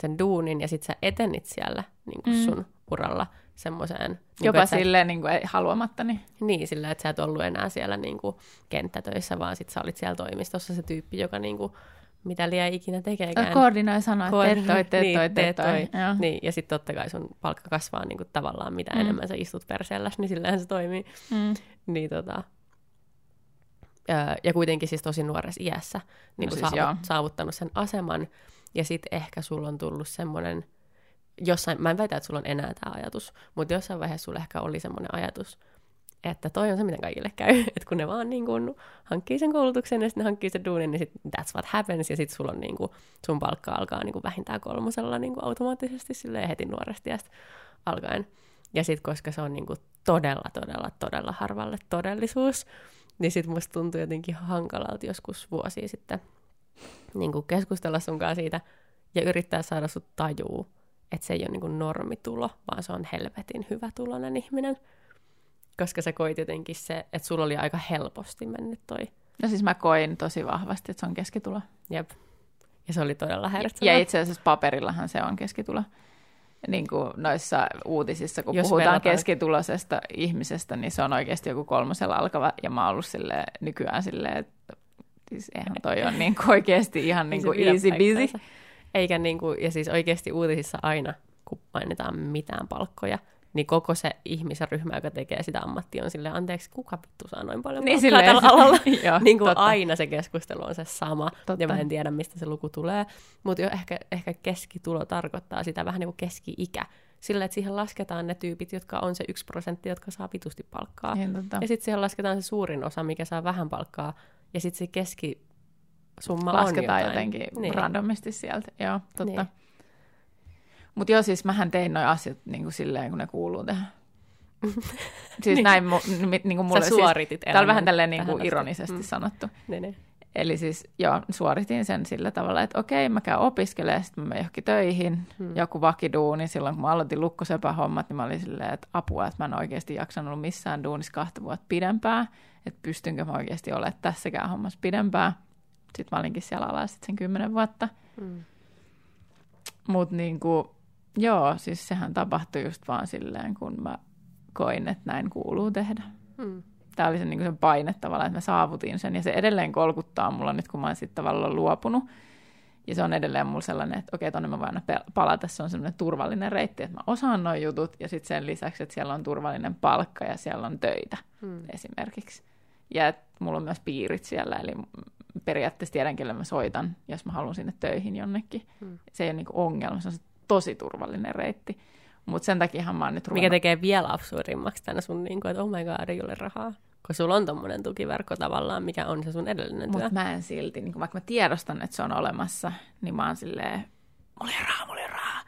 sen duunin, ja sit sä etenit siellä niin kuin sun uralla semmoiseen. Jopa niin silleen niin kuin haluamattani. Niin, silleen, että sä et ollut enää siellä niin kuin kenttätöissä, vaan sit sä olit siellä toimistossa se tyyppi, joka niin kuin, mitä liian ikinä tekeekään. Koordinoi sanoa, teet toi. Joo. Niin, ja sit totta kai sun palkka kasvaa niin kuin tavallaan, mitä enemmän sä istut perseelläs, niin sillähän se toimii. Niin ja kuitenkin siis tosi nuoressa iässä niin siis saavuttanut sen aseman, ja sitten ehkä sulla on tullut semmoinen, jossain, mä en väitä, että sulla on enää tämä ajatus, mutta jossain vaiheessa sulla ehkä oli semmoinen ajatus, että toi on se, mitä kaikille käy, että kun ne vaan niin kun hankkii sen koulutuksen ja sitten ne hankkii sen duunin, niin sit that's what happens, ja sitten sulla on niin kun, sun palkka alkaa niin kun vähintään 3 niin kun automaattisesti silleen heti nuoresta iästä alkaen. Ja sitten koska se on niin kun todella harvalle todellisuus, niin sit musta tuntui jotenkin hankalalta joskus vuosia sitten niin kuin keskustella sunkaan siitä ja yrittää saada sut tajuu, että se ei ole niin kuin normitulo, vaan se on helvetin hyvä tulonen ihminen. Koska sä koit jotenkin se, että sulla oli aika helposti mennyt toi. No siis mä koin tosi vahvasti, että se on keskitulo. Jep. Ja se oli todella häiritsevä. Ja itse asiassa paperillahan se on keskitulo. Niin kuin noissa uutisissa, kun jos puhutaan keskituloisesta ihmisestä, niin se on oikeasti joku 3:lla alkava, ja mä oon ollut silleen, nykyään silleen, että siis eihän toi ole niin kuin oikeasti ihan niin kuin easy busy. Eikä niin kuin, ja siis oikeasti uutisissa aina, kun mainitaan mitään palkkoja, niin koko se ihmisryhmä, joka tekee sitä ammattia, on silleen, anteeksi, kuka vittu saa noin paljon niin palkkaa tällä alalla? Joo, niin kuin aina se keskustelu on se sama, ja mä en tiedä, mistä se luku tulee. Mutta jo ehkä keskitulo tarkoittaa sitä vähän niin kuin keski-ikä. Sillä, että siihen lasketaan ne tyypit, jotka on se 1%, jotka saa vitusti palkkaa. Ja sitten siihen lasketaan se suurin osa, mikä saa vähän palkkaa, ja sitten se keskisumma lasketaan on jotenkin niin randomisti sieltä. Joo, totta. Niin. Mutta joo, siis mähän tein noi asiat niinku silleen, kun ne kuuluu tehdä. Siis näin niinku mulle. Sä suoritit siis, elämän. Tää on vähän tälleen niinku ironisesti sanottu. Ne. Eli siis joo, suoritin sen sillä tavalla, että okei, mä käyn opiskelemaan, sitten mä menen johonkin töihin, joku vakiduuni. Silloin kun mä aloitin lukkosepän hommat, niin mä olin silleen, että apua, että mä en oikeasti jaksanut ollut missään duunissa 2 vuotta pidempään. Että pystynkö mä oikeasti olemaan tässäkään hommassa pidempään. Sitten mä olinkin siellä alaa sitten sen 10 vuotta. Mutta niinku joo, siis sehän tapahtui just vaan silleen, kun mä koin, että näin kuuluu tehdä. Tämä oli se, niin kuin se paine tavallaan, että mä saavutin sen. Ja se edelleen kolkuttaa mulla nyt, kun mä oon sitten tavallaan luopunut. Ja se on edelleen mulla sellainen, että okei, tonne mä voin aina palata. Se on sellainen turvallinen reitti, että mä osaan noi jutut. Ja sitten sen lisäksi, että siellä on turvallinen palkka ja siellä on töitä esimerkiksi. Ja että mulla on myös piirit siellä, eli periaatteessa tiedän, kelle mä soitan, jos mä haluan sinne töihin jonnekin. Se ei ole niin kuin ongelma, se on tosi turvallinen reitti. Mutta sen takiahan mä oon nyt ruvennut. Mikä tekee vielä absurdimmaksi tänä sun, niin kuin, että oh my god, ei ole rahaa. Kun sulla on tommonen tukiverkko tavallaan, mikä on se sun edellinen työ. Mutta mä en silti, niin vaikka mä tiedostan, että se on olemassa, niin mä oon silleen, mulla ei rahaa.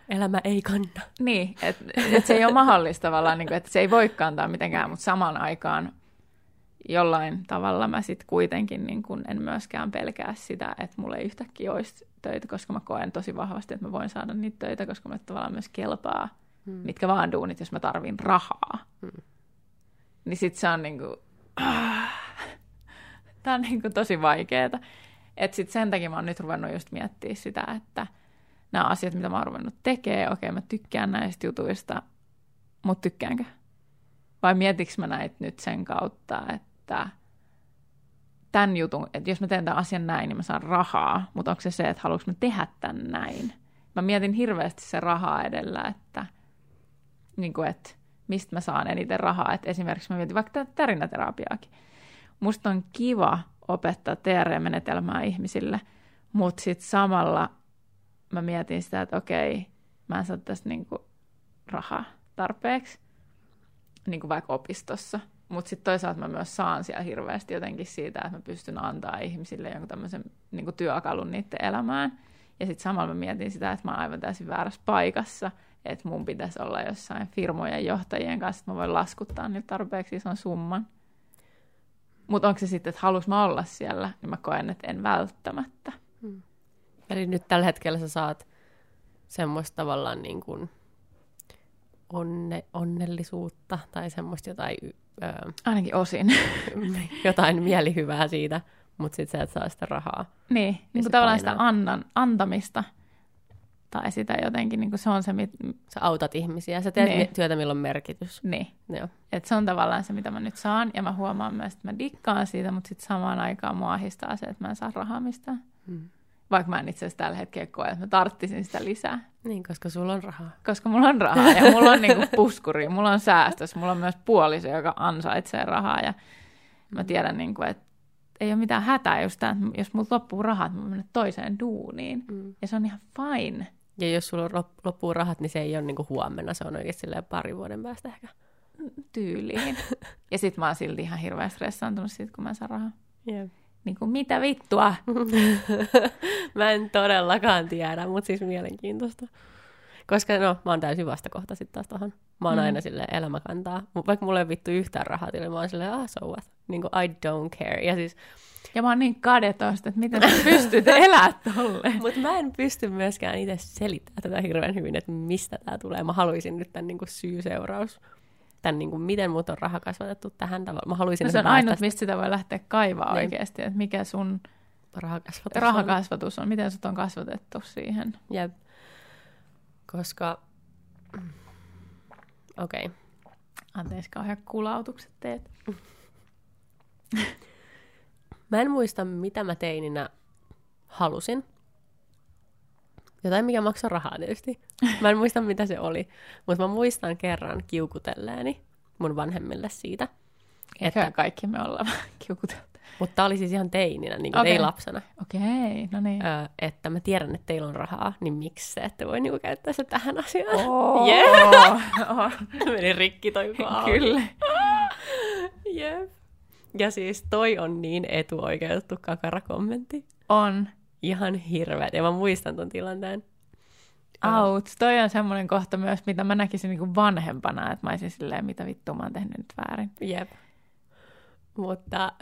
Elämä ei kanna. Niin, että et se ei ole mahdollista tavallaan, niin kuin, että se ei voi kantaa mitenkään, mutta samaan aikaan jollain tavalla mä sitten kuitenkin niin kuin en myöskään pelkää sitä, että mulla ei yhtäkkiä olisi töitä, koska mä koen tosi vahvasti, että mä voin saada niitä töitä, koska mä tavallaan myös kelpaa, mitkä vaan duunit, jos mä tarvin rahaa. Niin sit se on niinku, tää on niinku tosi vaikeeta. Et sit sen takia mä oon nyt ruvennut just miettiä sitä, että nämä asiat, mitä mä oon ruvennut tekemään, okei, mä tykkään näistä jutuista, mut tykkäänkö? Vai mietinkö mä näitä nyt sen kautta, että tämän jutun, että jos mä teen tämän asian näin, niin mä saan rahaa, mutta onko se, että haluanko mä tehdä tämän näin? Mä mietin hirveästi se rahaa edellä, että niin kuin, että mistä mä saan eniten rahaa. Että esimerkiksi mä mietin vaikka tärinäterapiaakin. Musta on kiva opettaa TR-menetelmää ihmisille, mutta sitten samalla mä mietin sitä, että okei, mä en saa tästä niin kuin rahaa tarpeeksi, niin kuin vaikka opistossa. Mutta sitten toisaalta mä myös saan siellä hirveästi jotenkin siitä, että mä pystyn antaa ihmisille jonkun tämmöisen niin kuin työkalun niiden elämään. Ja sitten samalla mä mietin sitä, että mä oon aivan täysin väärässä paikassa, että mun pitäisi olla jossain firmojen johtajien kanssa, että mä voin laskuttaa niitä tarpeeksi ison summan. Mutta onko se sitten, että haluaisin mä olla siellä, niin mä koen, että en välttämättä. Eli nyt tällä hetkellä sä saat semmoista tavallaan niin kuin onnellisuutta tai semmoista jotain... ainakin osin. Jotain mielihyvää siitä, mutta sitten sä et saa sitä rahaa. Niin, niin tavallaan sitä antamista. Tai sitä jotenkin, niin kuin se on se, sä autat ihmisiä, sä teet niin työtä, millä on merkitys. Niin. Joo. Et se on tavallaan se, mitä mä nyt saan, ja mä huomaan myös, että mä dikkaan siitä, mutta sitten samaan aikaan mua ahdistaa se, että mä en saa rahaa mistään. Vaikka mä en itse asiassa tällä hetkellä koe, että mä tarttisin sitä lisää. Niin, koska sulla on rahaa. Koska mulla on rahaa, ja mulla on niinku puskuri, mulla on säästössä, mulla on myös puoliso, joka ansaitsee rahaa, ja mä tiedän, niinku, että ei ole mitään hätää, jos mulla loppuu rahat, mä menen toiseen duuniin, ja se on ihan fine. Ja jos sulla loppuu rahat, niin se ei ole niinku huomenna, se on oikeasti pari vuoden päästä ehkä. Tyyliin. Ja sit mä oon silti ihan hirveän stressaantunut siitä, kun mä saan rahaa. Yeah. Niinku mitä vittua? Mä en todellakaan tiedä, mutta siis mielenkiintoista. Koska no, mä oon täysin vastakohta sit taas tohon. Mä oon aina silleen elämä kantaa. Vaikka mulla ei vittu yhtään rahaa, niin mä oon silleen, so what? Niinku I don't care. Ja siis... Ja mä oon niin kadetosta, että miten sä pystyt elämään tolleen. Mutta mä en pysty myöskään itse selittämään tätä hirveän hyvin, että mistä tää tulee. Mä haluaisin nyt tämän niinku syy-seuraus, tämän niinku, miten mut on raha kasvatettu tähän tavalla. Mä haluaisin, no, se on ainut, mistä sitä voi lähteä kaivaa niin oikeasti, että mikä sun rahakasvatus on. Miten sut on kasvatettu siihen. Jep. Koska... Okei. Okay. Anteeksi, kauhean kulautukset teet. Mä en muista, mitä mä teininä halusin. Jotain, mikä maksoi rahaa tietysti. Mä en muista, mitä se oli. Mutta mä muistan kerran kiukutelleeni mun vanhemmille siitä. Että kaikki me ollaan kiukuteltu. Mutta tää oli siis ihan teininä, niin kuin okay, teilapsena. Okei, no niin. Että mä tiedän, että teillä on rahaa, niin miksi se, että voi niinku käyttää se tähän asiaan? Oh, yeah. Meni rikki toi kuva. Kyllä. Jep. Ja siis toi on niin etuoikeutettu kakara-kommentti. On. Ihan hirveä. Ja mä muistan ton tilanteen. Out. Toi on semmoinen kohta myös, mitä mä näkisin niinku vanhempana, että mä olisin silleen, mitä vittua mä oon tehnyt nyt väärin. Jep. Mutta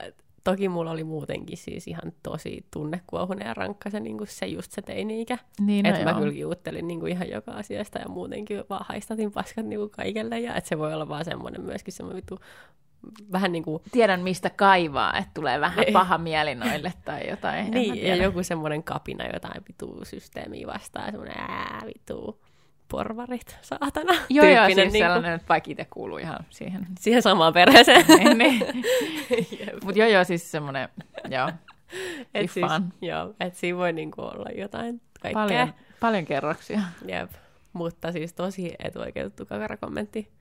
toki mulla oli muutenkin siis ihan tosi tunnekuohunen ja rankka se, niinku se just se teini-ikä. Niin, no että mä kyllä kiuttelin niinku ihan joka asiasta ja muutenkin vaan haistatin paskat niinku kaikelle. Ja että se voi olla vaan semmoinen myöskin semmoinen vittu... Vähän niin kuin... Tiedän, mistä kaivaa, että tulee vähän paha mieli noille tai jotain. Niin, ja joku semmoinen kapina jotain vituu systeemiä vastaan, semmoinen vituu porvarit, saatana. Joo, joo, siis niin sellainen, että vaikka itse kuuluu ihan siihen. Siihen samaan perheeseen. Niin. Mutta joo, joo, siis semmoinen, joo, et siis, joo, että siinä voi niin kuin olla jotain kaikkea. Paljon kerroksia. Jep, mutta siis tosi etuoikeutettu kakarakommentti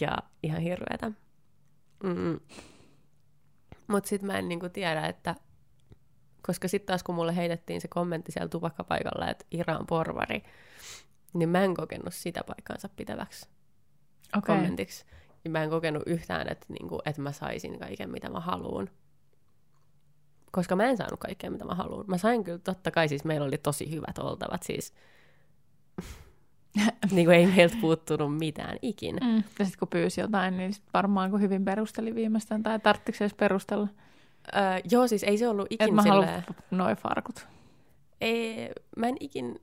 ja ihan hirveätä. Mutta sitten mä en niinku tiedä, että koska sitten taas kun mulle heitettiin se kommentti siellä tupakkapaikalla, että Ira on porvari, niin mä en kokenut sitä paikkaansa pitäväksi kommentiksi. Ja mä en kokenut yhtään, että, niin kuin, että mä saisin kaiken, mitä mä haluun. Koska mä en saanut kaikkea, mitä mä haluun. Mä sain kyllä, totta kai, siis meillä oli tosi hyvät oltavat, siis niin kuin ei meiltä puuttunut mitään ikinä. Mm. Ja sitten kun pyysi jotain, niin sit varmaan kun hyvin perusteli viimeistään, tai tarvitsiko se edes perustella? Joo, siis ei se ollut ikinä silleen. Että mä haluan noi farkut. Ei, mä en ikin...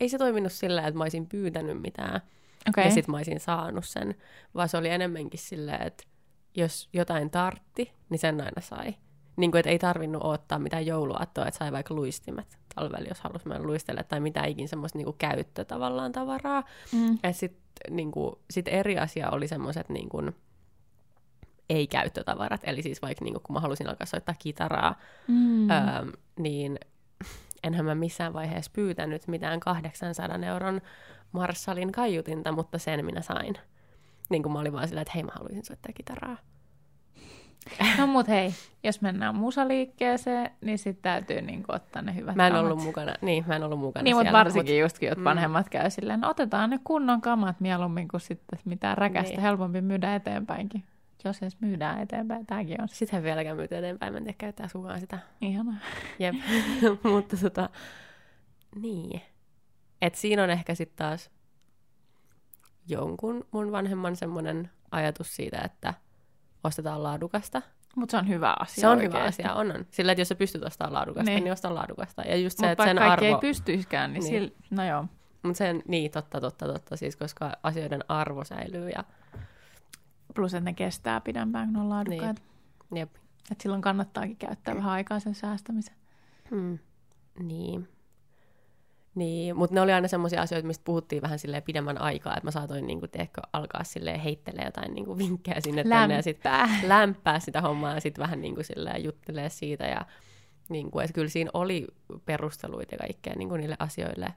Ei se toiminut sillä, että mä olisin pyytänyt mitään, okay, ja sitten mä olisin saanut sen, vaan se oli enemmänkin silleen, että jos jotain tartti, niin sen aina sai. Niin kuin, että ei tarvinnut odottaa mitään jouluaattoa, että sai vaikka luistimet talvella, jos halusi mennä luistella, tai mitään ikin semmoista niin kuin käyttö tavallaan tavaraa. Mm. Ja sitten niin sit eri asia oli semmoiset niin kuin ei-käyttötavarat, eli siis vaikka niin kuin, kun mä halusin alkaa soittaa kitaraa, niin enhän mä missään vaiheessa pyytänyt mitään 800 € Marshallin kaiutinta, mutta sen minä sain. Niin kuin mä olin vaan sillä, että hei, mä haluaisin soittaa kitaraa. No mut hei, jos mennään musaliikkeeseen, niin sit täytyy niin kuin ottaa ne hyvät Mä en ollut mukana niin, siellä. Niin, varsinkin justkin, että vanhemmat käy silleen, no otetaan ne kunnon kamat mieluummin kuin sitten mitään räkästä, niin helpompi myydä eteenpäinkin. Jos edes myydään eteenpäin, tääkin on. Sittenhän vieläkään myydään eteenpäin, mä en tiedä, käyttää sukaan sitä. Ihanaa. Jep, mutta niin. Et siinä on ehkä sit taas jonkun mun vanhemman semmoinen ajatus siitä, että ostetaan laadukasta. Mutta se on hyvä asia. Se on oikeasti hyvä asia, on. Sillä, että jos sä pystyt ostamaan laadukasta, niin ostaa laadukasta. Ja just se, että sen arvo... ei pystyiskään, niin sillä... No joo. Mutta sen, niin, totta. Siis, koska asioiden arvo säilyy ja... Plus, että ne kestää pidempään, kun ne on laadukkaat. Niin. Jep. Et silloin kannattaakin käyttää vähän aikaa sen säästämisen. Niin, mutta ne oli aina semmoisia asioita, mistä puhuttiin vähän silleen pidemmän aikaa, että mä saatoin niinku, tiedätkö, alkaa silleen heittelee jotain niinku, vinkkejä sinne tänne ja sitten lämpää sitä hommaa ja sitten vähän niinku, silleen juttelee siitä. Ja, niinku, et kyllä siinä oli perusteluita ja kaikkea niinku, niille asioille.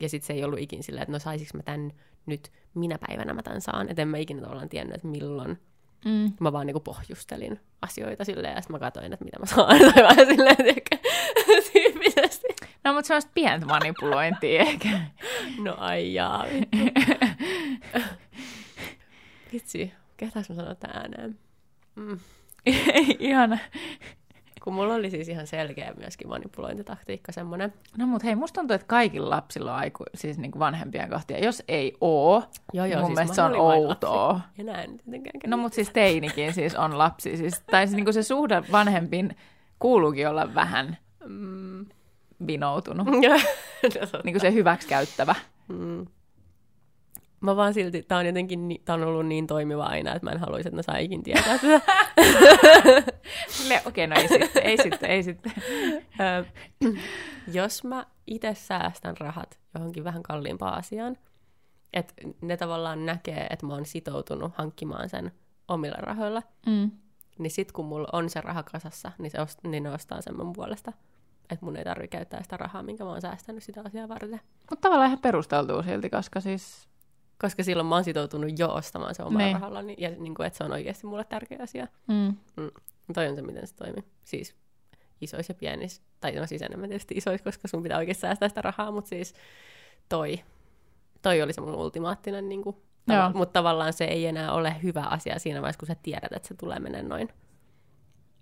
Ja sitten se ei ollut ikin silleen, että no saisinko mä tämän nyt, minä päivänä mä tämän saan. Että en mä ikinä tavallaan tiennyt, että milloin. Mä vaan niinku, pohjustelin asioita silleen ja sitten mä katsoin, että mitä mä saan. Tai vähän silleen, että tyyppisesti. No, mutta semmoista pientä manipulointia ehkä. No aijaa, vittu. Vitsi, kehtaanko mä sanoa tämän ääneen? Ihana. Kun mulla oli siis ihan selkeä myöskin manipulointitaktiikka semmoinen. No, mutta hei, musta tuntuu, että kaikilla lapsilla on siis niin vanhempien kohtia. Jos ei oo, joo, mun siis mielestä se on outoa. No, mutta siis teinikin siis on lapsi. Siis, tai siis, niin se suhde vanhempiin kuuluukin olla vähän... vinoutunut. Niin kuin se hyväksikäyttävä. Mä vaan silti, tää on jotenkin, tää on ollut niin toimiva aina, että mä en haluaisi, että mä saa ikin tietää sitä. Okei, no ei sitten. Jos mä itse säästän rahat johonkin vähän kalliimpaan asiaan, että ne tavallaan näkee, että mä oon sitoutunut hankkimaan sen omilla rahoilla, niin sit kun mulla on se raha kasassa, niin ne ostaa sen mun puolesta. Että mun ei tarvitse käyttää sitä rahaa, minkä mä oon säästänyt sitä asiaa varten. Mutta tavallaan ihan perusteltuu silti, koska siis... Koska silloin mä oon sitoutunut jo ostamaan se omalla rahalla, ja niin kuin, että se on oikeasti mulle tärkeä asia. Toi on se, miten se toimii. Siis isois ja pienis, tai no siis enemmän tietysti isois, koska sun pitää oikeasti säästää sitä rahaa, mutta siis toi oli se mun ultimaattinen, niin kuin, mutta tavallaan se ei enää ole hyvä asia siinä vaiheessa, kun sä tiedät, että se tulee mennä noin.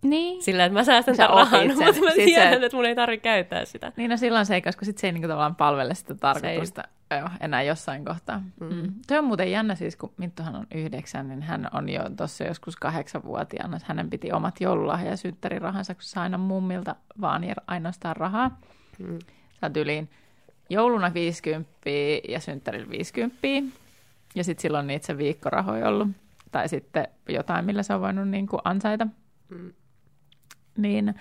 Niin. Sillä, että mä säästän tämän rahan, mutta mä tiedän, että mun ei tarvitse käyttää sitä. Niin, no silloin se ei, koska sit se ei niinku tavallaan palvele sitä tarkoitusta enää jossain kohtaa. Se on muuten jännä siis, kun Minttuhan on 9, niin hän on jo tuossa joskus 8-vuotiaana, että hänen piti omat joululahja ja synttärirahansa, kun saa aina mummilta vaan ainoastaan rahaa. Sä yliin jouluna 50 ja synttärillä 50, ja sit silloin niitä se viikkorahoja ollut, tai sitten jotain, millä se on voinut niinku ansaita. Niin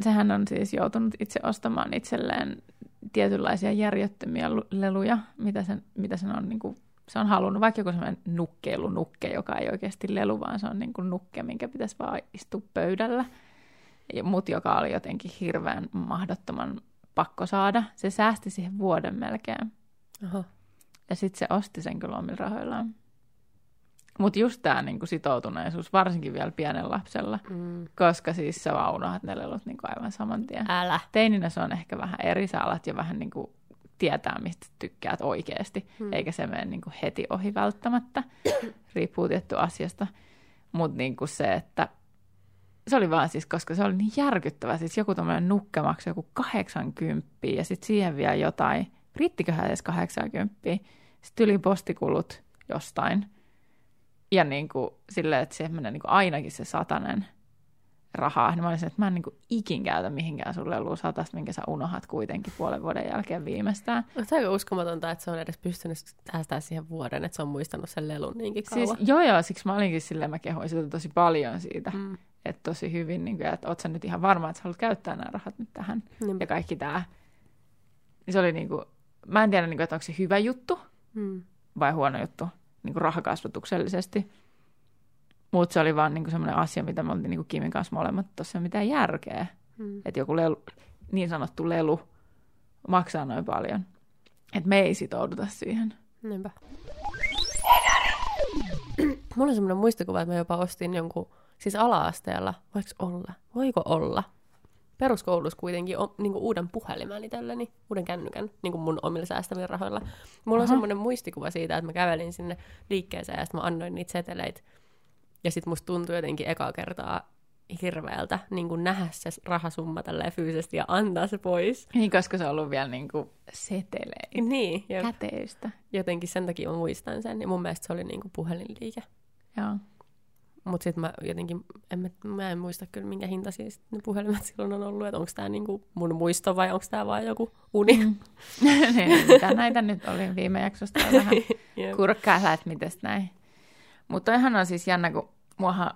sehän on siis joutunut itse ostamaan itselleen tietynlaisia järjettömiä leluja, mitä sen on, niin kuin, se on halunnut. Vaikka joku sellainen nukkeilunukke, joka ei oikeasti lelu, vaan se on niin kuin nukke, minkä pitäisi vaan istua pöydällä. Mutta joka oli jotenkin hirveän mahdottoman pakko saada. Se säästi siihen vuoden melkein. Ja sitten se osti sen kyllä omilla rahoillaan. Mutta just tämä niinku sitoutuneisuus, varsinkin vielä pienen lapsella, koska siis sä vaan unohat ne lelut niinku aivan saman tien. Älä. Teininä se on ehkä vähän eri, sä alat jo vähän niinku tietää, mistä tykkäät oikeasti, eikä se mene niinku heti ohi välttämättä, riippuu tietty asiasta. Mutta niinku se, että se oli vaan siis, koska se oli niin järkyttävä, siis joku tommoinen nukke maksoi joku 80 ja sitten siihen vielä jotain, riittiköhän edes 80, sitten yli postikulut jostain. Ja niin kuin silleen, että se menee niin kuin ainakin se 100 rahaa. Niin mä olin sen, että mä en niin kuin ikin käytä mihinkään sun leluun 100, minkä sä unohat kuitenkin puolen vuoden jälkeen viimeistään. On se aika uskomatonta, että se on edes pystynyt säästämään siihen vuoden, että se on muistanut sen lelun niinkin kauan. Siis, joo, siksi mä olinkin silleen, mä kehoin sitä tosi paljon siitä. Että tosi hyvin, niin kuin, että oot sä nyt ihan varma, että sä haluat käyttää nämä rahat nyt tähän. Ja kaikki tää. Se oli niin kuin, mä en tiedä, niin kuin, että onko se hyvä juttu vai huono juttu. Niin rahakasvatuksellisesti. Mutta se oli vaan niin semmoinen asia, mitä me oltiin niin Kimin kanssa molemmat, että tuossa ei ole mitään järkeä. Että joku lelu, niin sanottu lelu maksaa noin paljon. Että me ei sitouduta siihen. Niinpä. Mulla on semmoinen muistikuva, että mä jopa ostin jonkun, siis ala-asteella, voiko olla? Peruskoulussa kuitenkin niin kuin uuden puhelimen itselleni, uuden kännykän, niin kuin mun omilla säästämillä rahoilla. Mulla on semmoinen muistikuva siitä, että mä kävelin sinne liikkeeseen ja sitten mä annoin niitä seteleitä. Ja sitten musta tuntui jotenkin ekaa kertaa hirveältä niin kuin nähdä se rahasumma tälleen fyysisesti ja antaa se pois. Niin, koska se on ollut vielä niin kuin seteleitä. Niin. Käteistä. Jotenkin sen takia mä muistan sen. Ja mun mielestä se oli niin kuin puhelinliike. Joo. Mutta sitten mä jotenkin, mä en muista kyllä minkä hinta siis ne puhelimet silloin on ollut, että onko tämä niinku mun muisto vai onko tämä vaan joku uni. Mitä näitä nyt oli viime jaksosta vähän kurkkailla, että mites näin. Mutta ihan on siis jännä, kun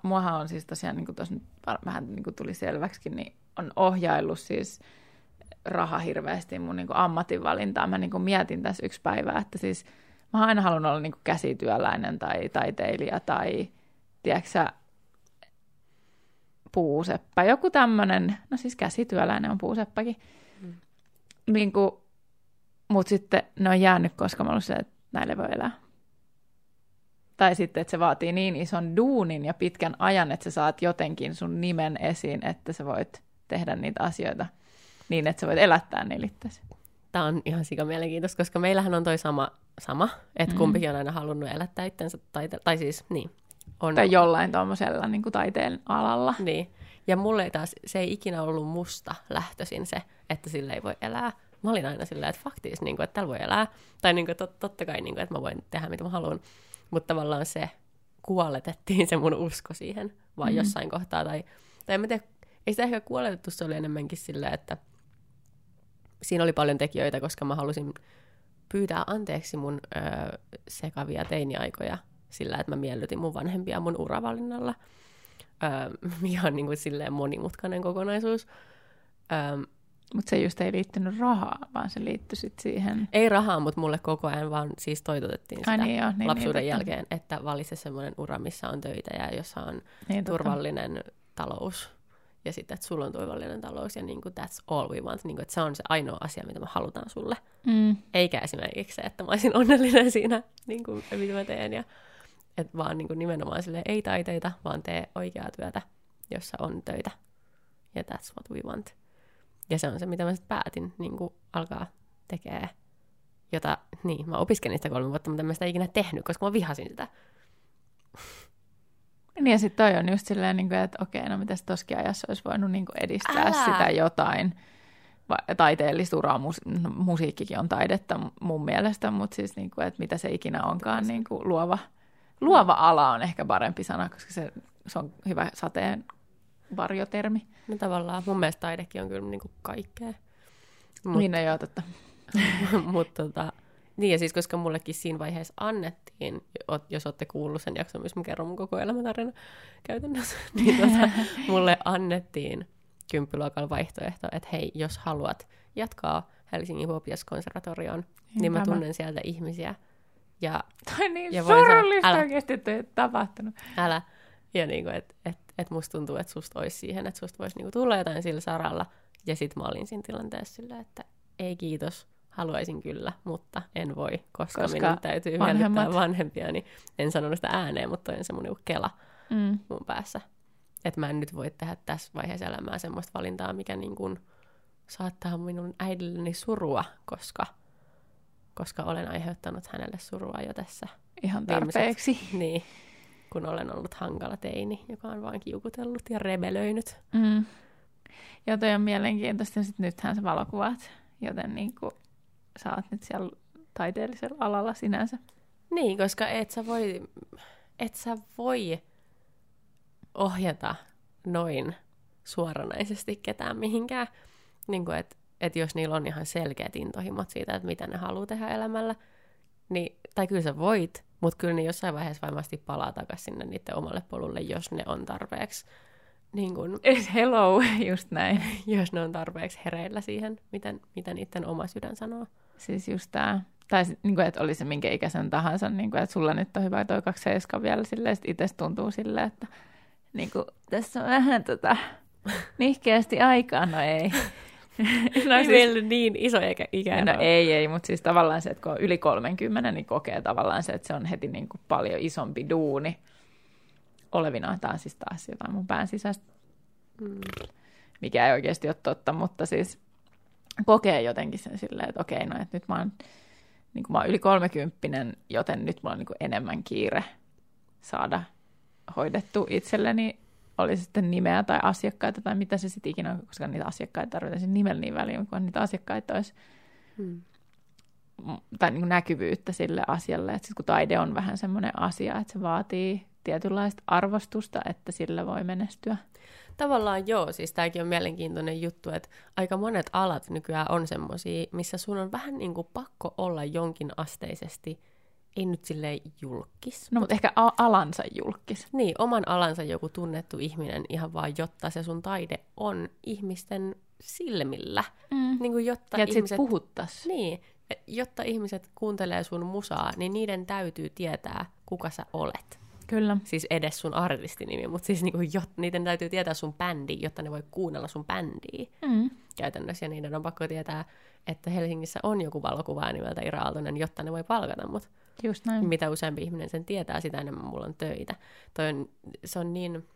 muahan on siis tosiaan, niin kuin tuossa nyt vähän niin kuin tuli selväksikin, niin on ohjaillut siis raha hirveästi mun niin kuin ammatinvalintaa. Mä niin kuin mietin tässä yksi päivä, että siis mä oon aina halunnut olla niin kuin käsityöläinen tai taiteilija tai tiedätkö puuseppä, joku tämmöinen, no siis käsityöläinen on puuseppäkin, niin kuin, mutta sitten ne on jäänyt, koska mä olen se, että näille voi elää. Tai sitten, että se vaatii niin ison duunin ja pitkän ajan, että sä saat jotenkin sun nimen esiin, että sä voit tehdä niitä asioita niin, että sä voit elättää niillä itseäsi. Tämä on ihan sika mielenkiintoista, koska meillähän on toi sama että kumpikin on aina halunnut elättää itsensä, tai siis niin. On. Tai jollain tuollaisella niin kuin taiteen alalla. Niin. Ja mulle ei taas, se ei ikinä ollut musta lähtöisin se, että sillä ei voi elää. Mä olin aina sillä, että faktis, niin kuin, että täällä voi elää. Tai niin kuin, totta kai, niin kuin, että mä voin tehdä mitä mä haluan. Mutta tavallaan se kuoletettiin se mun usko siihen vaan jossain kohtaa. Tai en mä tiedä, ei sitä ehkä kuoletettu, se oli enemmänkin sillä, että siinä oli paljon tekijöitä, koska mä halusin pyytää anteeksi mun sekavia teiniaikoja. Sillä, että mä miellytin mun vanhempia mun uravalinnalla, mikä on niin kuin silleen monimutkainen kokonaisuus. Mutta se just ei liittynyt rahaan, vaan se liittyi sitten siihen. Ei rahaan, mutta mulle koko ajan vaan siis toitotettiin sitä niin, lapsuuden jälkeen, että valitse semmoinen ura, missä on töitä ja jossa on turvallinen talous. Ja sitten, että sulla on turvallinen talous ja niin kuin that's all we want. Niin kuin, että se on se ainoa asia, mitä me halutaan sulle. Eikä esimerkiksi se, että mä olisin onnellinen siinä, niin kuin, mitä mä teen. Ja että vaan niin kuin nimenomaan silleen, ei taiteita, vaan tee oikeaa työtä, jossa on töitä. Ja that's what we want. Ja se on se, mitä mä sitten päätin niin kuin alkaa tekemään. Jota, niin, mä opiskelin sitä 3 vuotta, mutta en mä sitä ikinä tehnyt, koska mä vihasin sitä. Niin ja sitten toi on just silleen, niin kuin, että okei, no mitäs tossakin ajassa olisi voinut niin kuin edistää sitä jotain. Taiteellista uraa, musiikkikin on taidetta mun mielestä, mutta siis niin kuin, että mitä se ikinä onkaan, niin kuin luova ala on ehkä parempi sana, koska se on hyvä sateen varjotermi. No tavallaan mun mielestä taidekin on kyllä niin kuin kaikkea. Niin ei ole totta. Mutta niin ja siis, koska mullekin siinä vaiheessa annettiin, jos olette kuullut sen jakson, missä mä kerron mun koko elämätarina käytännössä, niin mulle annettiin 10-luokan vaihtoehto, että hei, jos haluat jatkaa Helsingin huopiaskonservatorioon, niin mä tunnen sieltä ihmisiä. Toi niin ja surullista oikeasti, että ei ole tapahtunut. Älä. Ja niin kuin, että musta tuntuu, että susta olisi siihen, että susta voisi niin kuin tulla jotain sillä saralla. Ja sit mä olin siinä tilanteessa sillä, että ei kiitos. haluaisin kyllä, mutta en voi, koska minun täytyy miellyttää vanhempia, niin en sanonut sitä ääneen, mutta on semmoinen kela mun päässä. Että mä en nyt voi tehdä tässä vaiheessa elämää semmoista valintaa, mikä niin kuin saattaa minun äidilleni surua, koska olen aiheuttanut hänelle surua jo tässä. Ihan tarpeeksi. Niin, kun olen ollut hankala teini, joka on vaan kiukutellut ja rebelöinyt. Mm. Ja toi on mielenkiintoista, että nythän sä valokuvaat, joten niin kuin sä oot nyt siellä taiteellisella alalla sinänsä. Niin, koska et sä voi ohjata noin suoranaisesti ketään mihinkään. Niin kuin että jos niillä on ihan selkeät intohimot siitä, että mitä ne haluaa tehdä elämällä, niin, tai kyllä sä voit, mutta kyllä ne jossain vaiheessa varmasti palaa takaisin sinne niiden omalle polulle, jos ne on tarpeeksi. Niin kun, hello, just näin. Jos ne on tarpeeksi hereillä siihen, mitä niiden oma sydän sanoo. Siis just tää. Tai niin että oli se minkä ikäisen tahansa, niin kun, että sulla nyt on hyvä toi 27 vielä silleen, että itse tuntuu silleen, että niin kun, tässä on vähän nihkeästi aikaa, no ei. No, ei siis, meillä niin iso ikäero. No ei, mutta siis tavallaan se, että kun on yli 30, niin kokee tavallaan se, että se on heti niin kuin paljon isompi duuni olevina. Tämä on siis taas jotain mun pään sisästä, mikä ei oikeasti ole totta, mutta siis kokee jotenkin sen silleen, että okei, no että nyt mä oon yli 30, joten nyt mulla on niin kuin enemmän kiire saada hoidettua itselleni. Oli sitten nimeä tai asiakkaita tai mitä se sitten ikinä on, koska niitä asiakkaita tarvitaan sen nimellä niin väliin, kun niitä asiakkaita olisi tai niin kuin näkyvyyttä sille asialle. Että sitten kun taide on vähän semmoinen asia, että se vaatii tietynlaista arvostusta, että sillä voi menestyä. Tavallaan joo, siis tämäkin on mielenkiintoinen juttu, että aika monet alat nykyään on semmoisia, missä sun on vähän niin kuin pakko olla jonkin asteisesti. Ei nyt silleen julkkis. No, mutta ehkä alansa julkkis. Niin, oman alansa joku tunnettu ihminen ihan vaan, jotta se sun taide on ihmisten silmillä. Mm. Niin kuin jotta ja ihmiset puhuttas. Niin, jotta ihmiset kuuntelee sun musaa, niin niiden täytyy tietää, kuka sä olet. Kyllä. Siis edes sun artistinimi, mutta siis niin kuin, niiden täytyy tietää sun bändi, jotta ne voi kuunnella sun bändiä. Mm. Käytännössä niiden on pakko tietää, että Helsingissä on joku valokuvaaja nimeltä Ira Aaltonen, jotta ne voi palkata mut. Just näin. Mitä useampi ihminen sen tietää, sitä enemmän mulla on töitä. Se on niin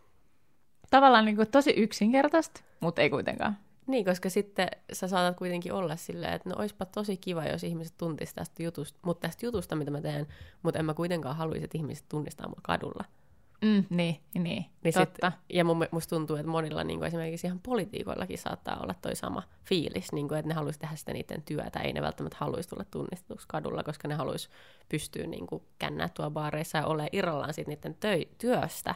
tavallaan niin kuin tosi yksinkertaista, mutta ei kuitenkaan. Niin, koska sitten sä saatat kuitenkin olla silleen, että no oispa tosi kiva, jos ihmiset tuntisivat tästä jutusta, mitä mä teen, mutta en mä kuitenkaan haluaisi, että ihmiset tunnistaa mua kadulla. Niin, totta. Ja musta tuntuu, että monilla niin kuin esimerkiksi ihan politiikoillakin saattaa olla toi sama fiilis, niin kuin, että ne haluaisi tehdä sitä niiden työtä, ei ne välttämättä haluaisi tulla tunnistetuksi kadulla, koska ne haluaisi pystyä niin kuin kännää tuolla baareissa ja olemaan irrallaan siitä niiden työstä.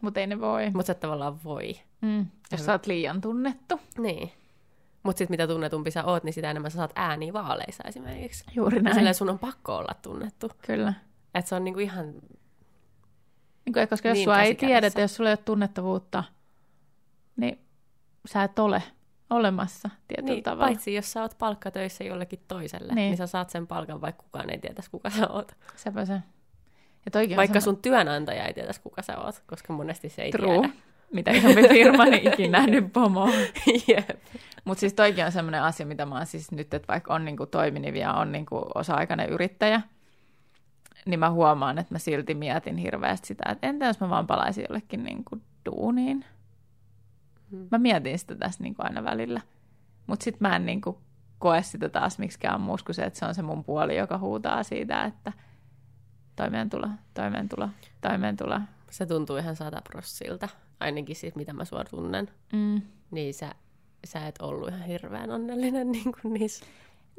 Mutta ei ne voi. Mutta sä tavallaan voi. Jos sä oot liian tunnettu. Niin. Mutta sitten mitä tunnetumpi sä oot, niin sitä enemmän sä saat ääniä vaaleissa esimerkiksi. Juuri näin. Silleen sun on pakko olla tunnettu. Kyllä. Että se on niinku ihan koska jos niin sua ei tiedetä, jos sulla ei ole tunnettavuutta, niin sä et ole olemassa tietyllä tavalla. Paitsi jos sä oot palkkatöissä jollekin toiselle, niin sä saat sen palkan, vaikka kukaan ei tietäisi, kuka sä oot. Sepä se. Ja vaikka sun työnantaja ei tietäisi, kuka sä oot, koska monesti se ei tiedä. Mitä isompi firma, niin ikinä nähnyt pomoa. Yep. Mutta siis toikin on semmoinen asia, mitä mä oon siis nyt, että vaikka on niinku toiminivia, on niinku osa-aikainen yrittäjä, niin mä huomaan, että mä silti mietin hirveästi sitä, että entä jos mä vaan palaisin jollekin niin kuin duuniin. Mä mietin sitä tässä niin kuin aina välillä. Mutta sitten mä en niin kuin koe sitä taas miksikään muussa kuin se, että se on se mun puoli, joka huutaa siitä, että toimeentulo. Se tuntuu ihan 100%, ainakin siis mitä mä sua tunnen. Niin sä et ollut ihan hirveän onnellinen niin kuin niissä.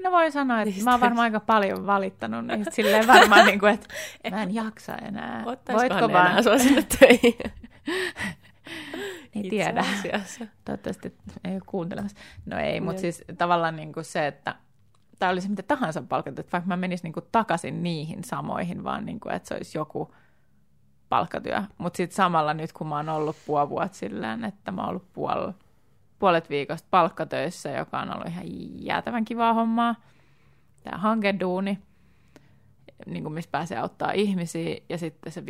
No voi sanoa, että mä oon varmaan aika paljon valittanut niistä silleen varmaan, niin kuin, että mä en jaksa enää. Voitko vaan enää sua sinne töihin? Ei tiedä. Toivottavasti ei ole kuuntelemassa. No ei, mutta siis tavallaan niin kuin se, että tämä olisi mitä tahansa palkattu, että vaikka mä menisin niin kuin takaisin niihin samoihin, vaan niin kuin, että se olisi joku palkkatyö. Mutta sitten samalla nyt, kun mä oon ollut puolivuotta silleen, että mä oon ollut puolet viikosta palkkatöissä, joka on ollut ihan jäätävän kivaa hommaa. Tämä hankeduuni, niin kuin missä pääsee auttaa ihmisiä, ja sitten se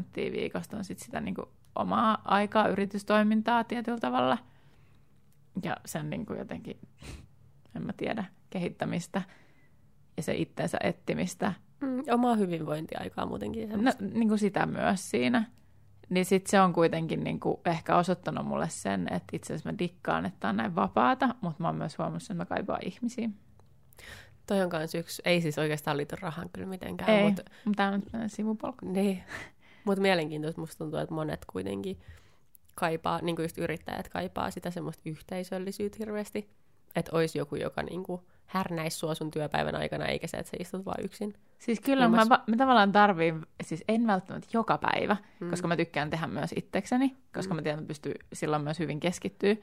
50% viikosta on sitten sitä niin kuin omaa aikaa, yritystoimintaa tietyllä tavalla. Ja sen niin kuin jotenkin en mä tiedä, kehittämistä ja se itsensä etsimistä. Omaa hyvinvointiaikaa muutenkin. No, niin kuin sitä myös siinä. Niin sitten se on kuitenkin niin kuin ehkä osoittanut mulle sen, että itse asiassa mä dikkaan, että on näin vapaata, mutta mä oon myös huomannut, että mä kaipaan ihmisiä. Toi on kans yksi, ei siis oikeastaan liity rahan kyllä mitenkään. Ei, mutta tämä on sivupolku. Niin, mutta mielenkiintoista musta tuntuu, että monet kuitenkin kaipaa, niin kuin just yrittäjät kaipaa sitä semmoista yhteisöllisyyttä hirveästi, että olisi joku, joka niin kuin härnäisi sua sun työpäivän aikana, eikä se, että sä istut vaan yksin. Siis kyllä mä tavallaan tarviin, siis en välttämättä joka päivä, koska mä tykkään tehdä myös itsekseni, koska mä tiedän, että pystyn silloin myös hyvin keskittyä.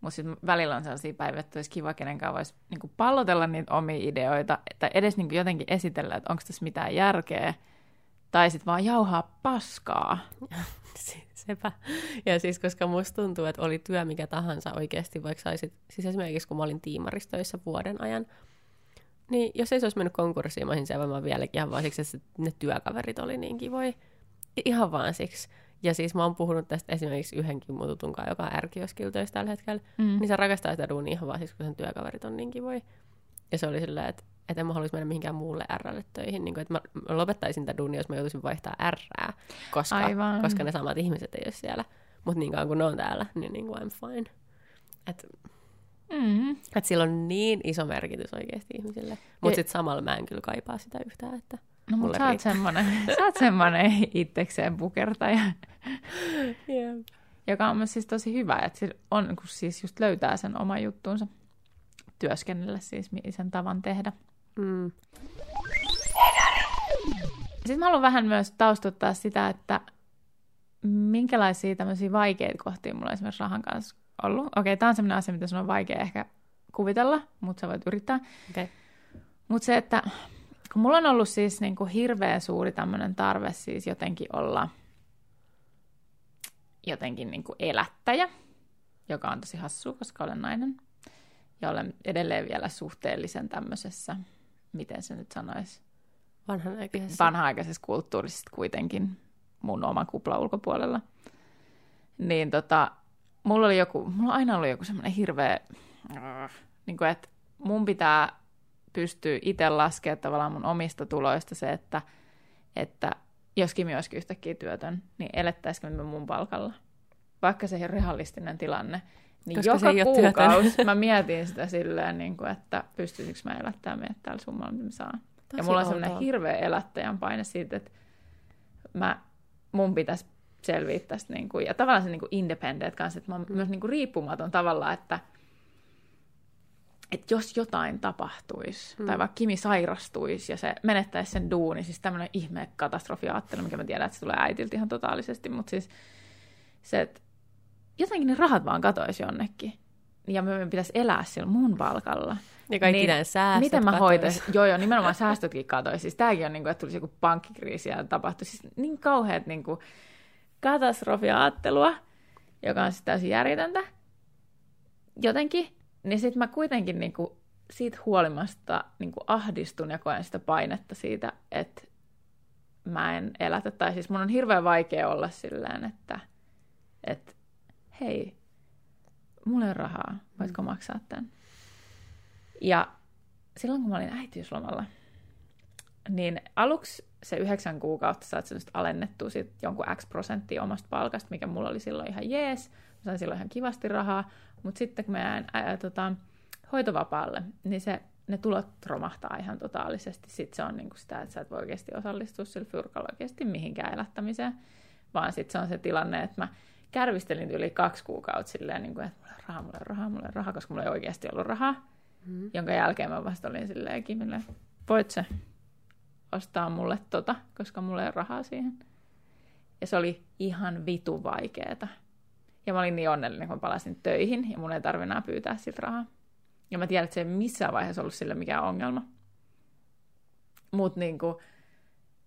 Mutta sitten välillä on sellaisia päiviä, että olisi kiva, kenenkaan voisi niinku pallotella niitä omia ideoita, tai edes niinku jotenkin esitellä, että onko tässä mitään järkeä, tai sitten vaan jauhaa paskaa. Sepä. Ja siis, koska musta tuntuu, että oli työ mikä tahansa oikeasti, vaikka saisit, siis esimerkiksi kun mä olin tiimaristöissä vuoden ajan, niin jos ei se olisi mennyt konkurssiin, mä olisin selvä vieläkin ihan vaan siksi, että ne työkaverit oli niin kivoja. Ihan vaan siksi. Ja siis mä oon puhunut tästä esimerkiksi yhdenkin mun tutun kanssa, joka on ärkioskilla töissä tällä hetkellä, niin se rakastaa sitä duunia ihan vaan siksi, kun sen työkaverit on niin kivoja. Ja se oli silleen, että en mä haluaisi mennä mihinkään muulle R:lle töihin. Niin kuin, että mä lopettaisin tätä duunia, jos mä joutuisin vaihtaa R:ää, koska ne samat ihmiset ei ole siellä. Mutta niin kauan kun ne on täällä, niin, niin kuin I'm fine. Et sillä on niin iso merkitys oikeasti ihmisille. Mutta sitten samalla mä en kyllä kaipaa sitä yhtään, että... No, mutta sä oot semmoinen itsekseen pukertaja, yeah. Joka on myös siis tosi hyvä, että on, kun siis just löytää sen oman juttuunsa, työskennellä siis sen tavan tehdä. Sitten mä haluan vähän myös taustuttaa sitä, että minkälaisia tämmöisiä vaikeita kohtia mulla on esimerkiksi rahan kanssa ollut. Okei, tää on semmoinen asia, mitä sun on vaikea ehkä kuvitella, mutta sä voit yrittää. Okay. Mutta se, että... Kun mulla on ollut siis niin kuin hirveän suuri tämmöinen tarve siis jotenkin olla jotenkin niin kuin elättäjä, joka on tosi hassua, koska olen nainen. Ja olen edelleen vielä suhteellisen tämmöisessä, miten se nyt sanoisi, vanha-aikaisessa kulttuurissa kuitenkin mun oman kuplan ulkopuolella. Niin mulla on aina ollut joku semmoinen hirveä, niin kuin, että mun pitää... pystyy itse laskemaan tavallaan mun omista tuloista se, että jos Kimi olisi yhtäkkiä työtön, niin elettäisikö me mun palkalla? Vaikka se on realistinen tilanne, niin koska joka kuukausi mä mietin sitä silleen, niin kuin, että pystyisikö mä elättämään meidät täällä summalla, mitä mä saan. Ja mulla on sellainen hirveä elättäjän paine siitä, että mun pitäisi selviä tästä. Niin kuin, ja tavallaan se niin kuin independent kanssa, että mä oon myös niin kuin riippumaton tavallaan, että jos jotain tapahtuisi, tai vaikka Kimi sairastuisi ja se menettäisi sen duuni, siis tämmöinen ihme katastrofiaattelu, mikä mä tiedän, että se tulee äitiltä ihan totaalisesti, mutta siis se, että jotenkin ne rahat vaan katoisi jonnekin, ja me pitäisi elää sillä mun palkalla. Ja kaikki niin, säästöt miten mä hoitaisin? Joo, nimenomaan säästötkin katoisi. Siis tämäkin on niin kuin, että tulisi joku pankkikriisi ja tapahtuisi. Siis niin kauheat niin kuin katastrofiaattelua, joka on siis täysin järjetöntä jotenkin. Niin sitten mä kuitenkin niinku siitä huolimasta niinku ahdistun ja koen sitä painetta siitä, että mä en elätä. Tai siis mun on hirveän vaikea olla silleen, että hei, mulla ei ole rahaa, voitko maksaa tämän? Ja silloin kun mä olin äitiyslomalla, niin aluksi se 9 kuukautta saat semmoista alennettua sit jonkun X% omasta palkasta, mikä mulla oli silloin ihan jees. Mä sain silloin ihan kivasti rahaa. Mutta sitten kun mä jäin hoitovapaalle, niin ne tulot romahtaa ihan totaalisesti. Sitten se on niinku sitä, että sä et voi oikeasti osallistua sillä fyrkalla oikeasti mihinkään elättämiseen. Vaan sitten se on se tilanne, että mä kärvistelin yli 2 kuukautta silleen, niinku, että mulla ei ole rahaa, koska mulla ei oikeasti ollut rahaa. Jonka jälkeen mä vasta olin silleen Kimille, voit sä ostaa mulle koska mulla ei ole rahaa siihen. Ja se oli ihan vitu vaikeeta. Ja mä olin niin onnellinen, kun mä palasin töihin, ja mun ei tarvitse enää pyytää siltä rahaa. Ja mä tiedän, että se ei missään vaiheessa ollut sillä mikään ongelma. Mutta niinku,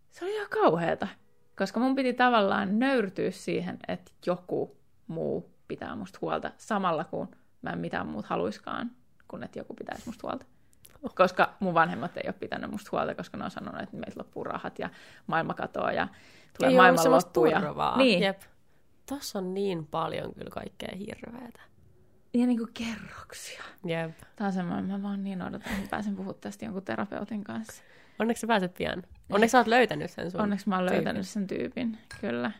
se oli ihan kauheata, koska mun piti tavallaan nöyrtyä siihen, että joku muu pitää musta huolta, samalla kun mä en mitään muuta haluiskaan, kun että joku pitäisi musta huolta. Koska mun vanhemmat ei ole pitänyt musta huolta, koska ne on sanonut, että meiltä loppuu rahat, ja maailma katoaa, ja tulee maailmanloppu. Ei ole semmoista turvaa. Niin. Jep. Tuossa on niin paljon kyllä kaikkea hirveätä. ja niin kuin kerroksia. Jep. Tämä on semmoinen, mä vaan niin odotan, että pääsen puhua tästä jonkun terapeutin kanssa. Onneksi sä pääset pian. Onneksi sä oot löytänyt sen sun. Onneksi mä oon löytänyt sen tyypin, kyllä.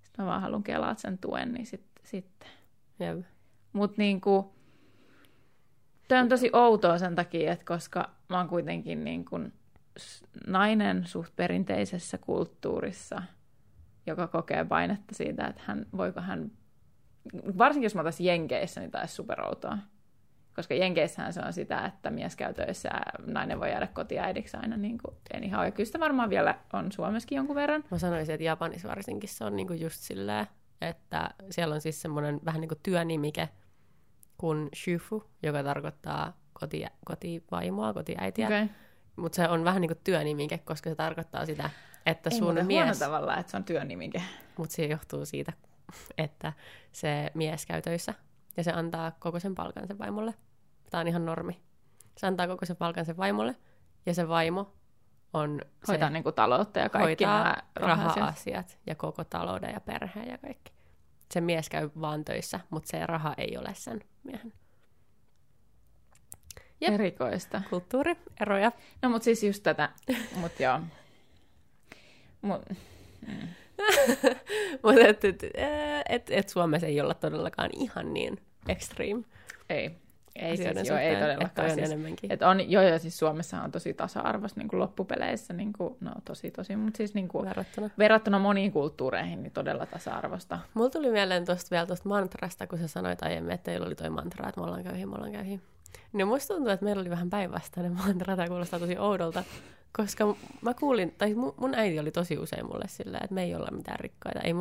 Sitten mä vaan haluan kelaa sen tuen, niin sitten. Jep. Mut niinku, toi on tosi outoa sen takia, että koska mä oon kuitenkin niin kuin nainen suht perinteisessä kulttuurissa, joka kokee painetta siitä, että hän, voiko hän, varsinkin jos mä otaisi Jenkeissä, niin taisi superoutoa. Koska Jenkeissähän se on sitä, että mies käy töissä, nainen voi jäädä kotiäidiksi aina. Niin kuin, en ihan oikein. Kyllä sitä varmaan vielä on Suomessakin jonkun verran. Mä sanoisin, että Japanissa varsinkin se on niin kuin just silleen, että siellä on siis semmoinen vähän niin kuin työnimike kuin shufu, joka tarkoittaa kotivaimoa, kotiäitiä. Okay. Mutta se on vähän niin kuin työnimike, koska se tarkoittaa sitä, että ei sun mies... huono tavalla, että se on työnimike. Mutta se johtuu siitä, että se mies käy töissä ja se antaa koko sen palkan sen vaimolle. Tämä on ihan normi. Se antaa koko sen palkan sen vaimolle ja se vaimo on... hoitaa se, niin kuin taloutta ja kaikki nämä raha-asiat ja koko talouden ja perheen ja kaikki. Se mies käy vaan töissä, mutta se raha ei ole sen miehen. Jep. Erikoista. Kulttuurieroja. No mut siis just tätä. Mut joo. Mut et Suomessa ei olla todellakaan ihan niin extreme. Ei siis joo, ei todellakaan. Että on, joo, siis Suomessa on tosi tasa-arvoista niin kuin loppupeleissä, niin kuin, no tosi, mutta siis niin kuin, verrattuna moniin kulttuureihin, niin todella tasa-arvosta. Mulla tuli mieleen vielä tuosta mantrasta, kun sä sanoit aiemmin, että teillä oli toi mantra, että me ollaan köyhiä. No musta tuntuu, että meillä oli vähän päinvastainen mantra, tämä kuulostaa tosi oudolta, koska mä kuulin, tai mun äiti oli tosi usein mulle sillä, että me ei olla mitään rikkaita, ei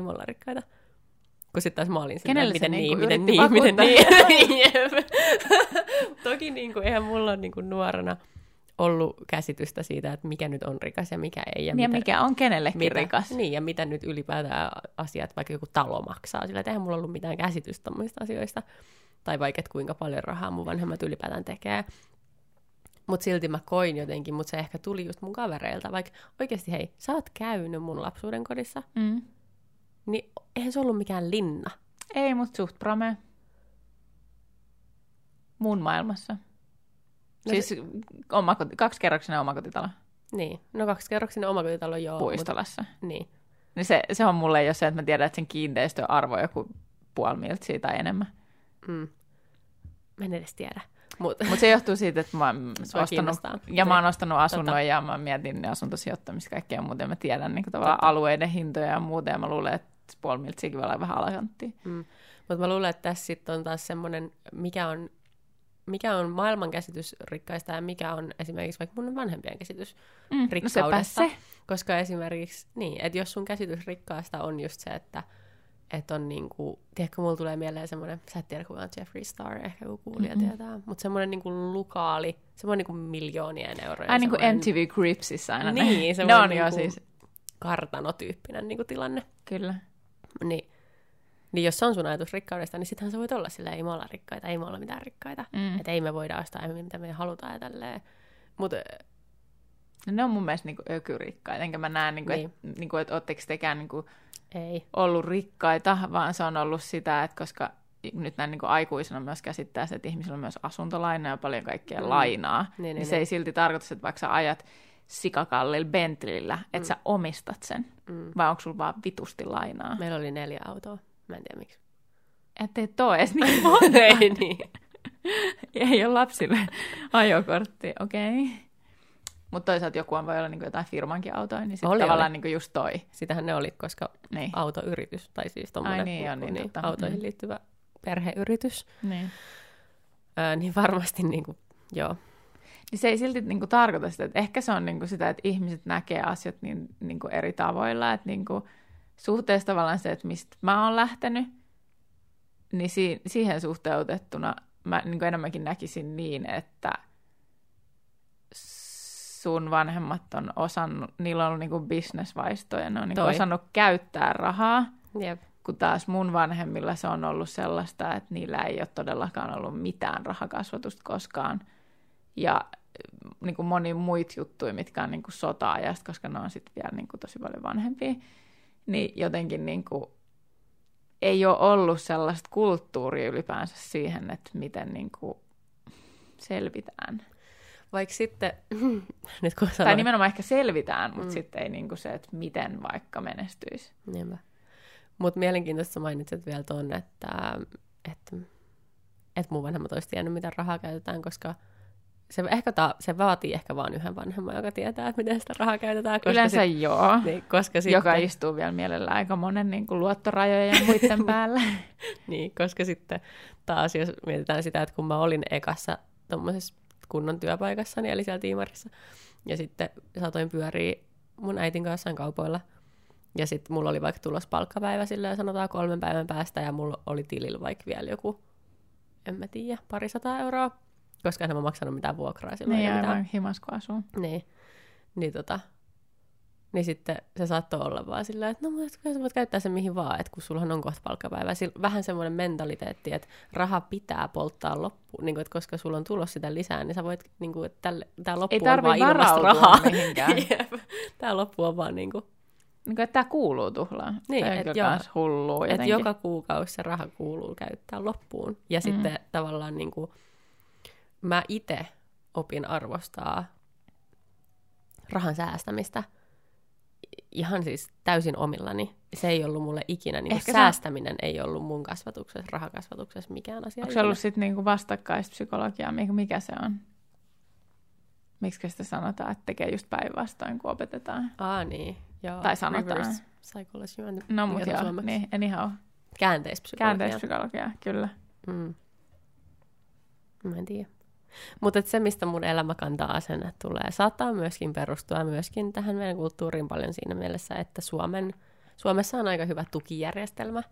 me olla rikkaita. Kun sitten taas mä olin sillä, että miten niin. Toki niin kuin, eihän mulla ole niin kuin nuorena ollut käsitystä siitä, että mikä nyt on rikas ja mikä ei. Ja mikä on kenellekin rikas. Niin, ja mitä nyt ylipäätään asiat, vaikka joku talo maksaa sillä, että eihän mulla ollut mitään käsitystä tommoista asioista. Tai vaikka, kuinka paljon rahaa mun vanhemmat ylipäätään tekee. Mutta silti mä koin jotenkin, mutta se ehkä tuli just mun kavereilta. Vaikka oikeasti, hei, sä oot käynyt mun lapsuuden kodissa, niin eihän se ollut mikään linna. Ei, mutta suht prame. Mun maailmassa. No siis se... kaksikerroksinen omakotitalo. Niin, no kaksikerroksinen omakotitalo joo. Puistolassa. Mutta... Niin se on mulle jo se, että mä tiedän, että sen kiinteistön arvo on joku puoli miltsiä tai enemmän. Mä en edes tiedä. Mut se johtuu siitä, että mä oon ostanut asunnon ja mä mietin ne asuntosijoittamista kaikkea muuten. Mä tiedän niin tavallaan alueiden hintoja ja muuta ja mä luulen, että puoli miltsiäkin voi olla vähän alakanttia. Mutta mä luulen, että tässä sitten on taas semmoinen, mikä on maailmankäsitys rikkaista ja mikä on esimerkiksi vaikka mun vanhempien käsitys rikkaudesta. No sepä se. Koska esimerkiksi, niin, että jos sun käsitys rikkaasta on just se, että on niinku, tiedätkö, mulla tulee mieleen semmoinen, sä et tiedä kuka on Jeffree Star, ehkä joku kuulija tietää, mutta semmoinen niinku lukaali, semmoinen niinku miljoonien euroja. Ai niinku MTV Cribsissä aina. Niin, semmoinen niinku siis kartanotyyppinen niinku tilanne. Kyllä. Niin jos se on sun ajatus rikkaudesta, niin sittenhän sä voit olla silleen, ei me olla rikkaita, ei me olla mitään rikkaita. Että ei me voida ostaa, mitä me halutaan ja tälleen. Mutta... ne on mun mielestä niinku ökyrikkaita, enkä mä näe, niinku, niin. Että niinku, et ootteko tekään niinku... ei ollut rikkaita, vaan se on ollut sitä, että koska nyt näin niin kuin aikuisena myös käsittää se, että ihmisillä on myös asuntolainaa ja paljon kaikkea lainaa, niin se ei silti tarkoita, että vaikka sä ajat sikakallilla Bentleyllä, että sä omistat sen, vai onko sulla vaan vitusti lainaa? Meillä oli 4 autoa, mä en tiedä miksi. Ettei toi edes niin monta. Ei niin. Ei ole lapsille ajokorttia, okei. Okay. Mutta toisaalta joku on voi olla niin jotain firmankin autoja, niin sitten tavallaan niin just toi. Sitähän ne oli, koska niin. Autoyritys, tai siis tommoinen niin, autoihin liittyvä perheyritys, niin varmasti niin kuin, joo. Niin se ei silti niin kuin tarkoita sitä, että ehkä se on niin kuin sitä, että ihmiset näkee asiat niin kuin eri tavoilla, että niin kuin suhteessa tavallaan se, että mistä mä oon lähtenyt, niin siihen suhteutettuna mä niin kuin enemmänkin näkisin niin, että sun vanhemmat on osannut, niillä on ollut niinku bisnesvaistoja, ne on niinku osannut käyttää rahaa, kun taas mun vanhemmilla se on ollut sellaista, että niillä ei ole todellakaan ollut mitään rahakasvatusta koskaan. Ja niinku moni muita juttuja, mitkä on niinku sota-ajasta, koska ne on sitten vielä niinku tosi paljon vanhempia, niin jotenkin niinku ei ole ollut sellaista kulttuuria ylipäänsä siihen, että miten niin kuin selvitään. Vaikka sitten, nyt kun sanoin... Tai nimenomaan ehkä selvitään, mutta sitten ei niin kuin se, että miten vaikka menestyisi. Niinpä. Mutta mielenkiintoista mainitsit vielä tuon, että mun vanhemmat olisi tiennyt, miten rahaa käytetään, koska se vaatii ehkä vaan yhden vanhemman, joka tietää, että miten sitä rahaa käytetään. Yleensä joo, niin, joka sitten, istuu vielä mielellään aika monen niin kuin luottorajojen ja muiden päällä. Niin, koska sitten taas jos mietitään sitä, että kun mä olin ekassa tuommoisessa kunnon työpaikassani, eli siellä tiimarissa, ja sitten saatoin pyöriä mun äitin kanssaan kaupoilla, ja sitten mulla oli vaikka tulos palkkapäivä silleen, sanotaan 3 päivän päästä, ja mulla oli tilillä vaikka vielä joku, en mä tiedä, 200 euroa, koska en mä maksanut mitään vuokraa silloin. Niin, aivan himas kun asuu. Niin sitten se saattoi olla vaan silleen, että no sä voit käyttää sen mihin vaan, että kun sullahan on kohta palkkapäivä. Vähän semmoinen mentaliteetti, että raha pitää polttaa loppuun, niin kuin, että koska sulla on tulos sitä lisää, niin sä voit, niin kuin, että tää loppu on vaan ilmasta rahaa. Ei tarvitse varautua mihinkään. Tää loppu on vaan niin kuin... Niin kuin, että tää kuuluu tuhlaan. Niin, että joka kuukausi se raha kuuluu käyttää loppuun. Ja sitten tavallaan niin kuin, mä itse opin arvostaa rahan säästämistä ihan siis täysin omillani. Se ei ollut mulle ikinä, niin säästäminen ei ollut mun kasvatuksessa, rahakasvatuksessa mikään asia. Onko se ollut sitten niinku vastakkaispsykologiaa? Mikä se on? Miksi sitä sanotaan, että tekee just päinvastoin, kun opetetaan? Niin. Joo. Tai sanotaan. Psychology. No mut joo, niin, anyhow. Käänteispsykologia, kyllä. Mä en tiedä. Mutta se, mistä mun elämä kantaa asenne tulee, saattaa myöskin perustua myöskin tähän meidän kulttuuriin paljon siinä mielessä, että Suomessa on aika hyvä tukijärjestelmä.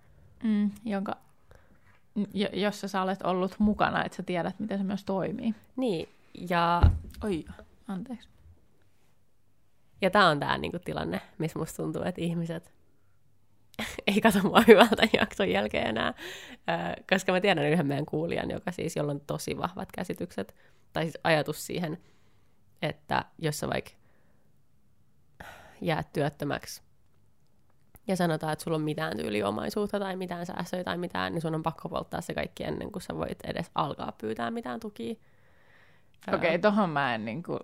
Jossa sä olet ollut mukana, että sä tiedät, miten se myös toimii. Niin, ja... Oi, anteeksi. Ja tää on tää niinku tilanne, missä musta tuntuu, että ihmiset ei katso mua hyvältä jakson jälkeen enää, koska mä tiedän yhden meidän kuulijan, joka siis, jolla on tosi vahvat käsitykset, tai siis ajatus siihen, että jos sä vaikka jäät työttömäksi, ja sanotaan, että sulla on mitään tyyliomaisuutta tai mitään säästöjä tai mitään, niin sun on pakko polttaa se kaikki ennen kuin sä voit edes alkaa pyytää mitään tukia. Okei, tohon mä en niinku...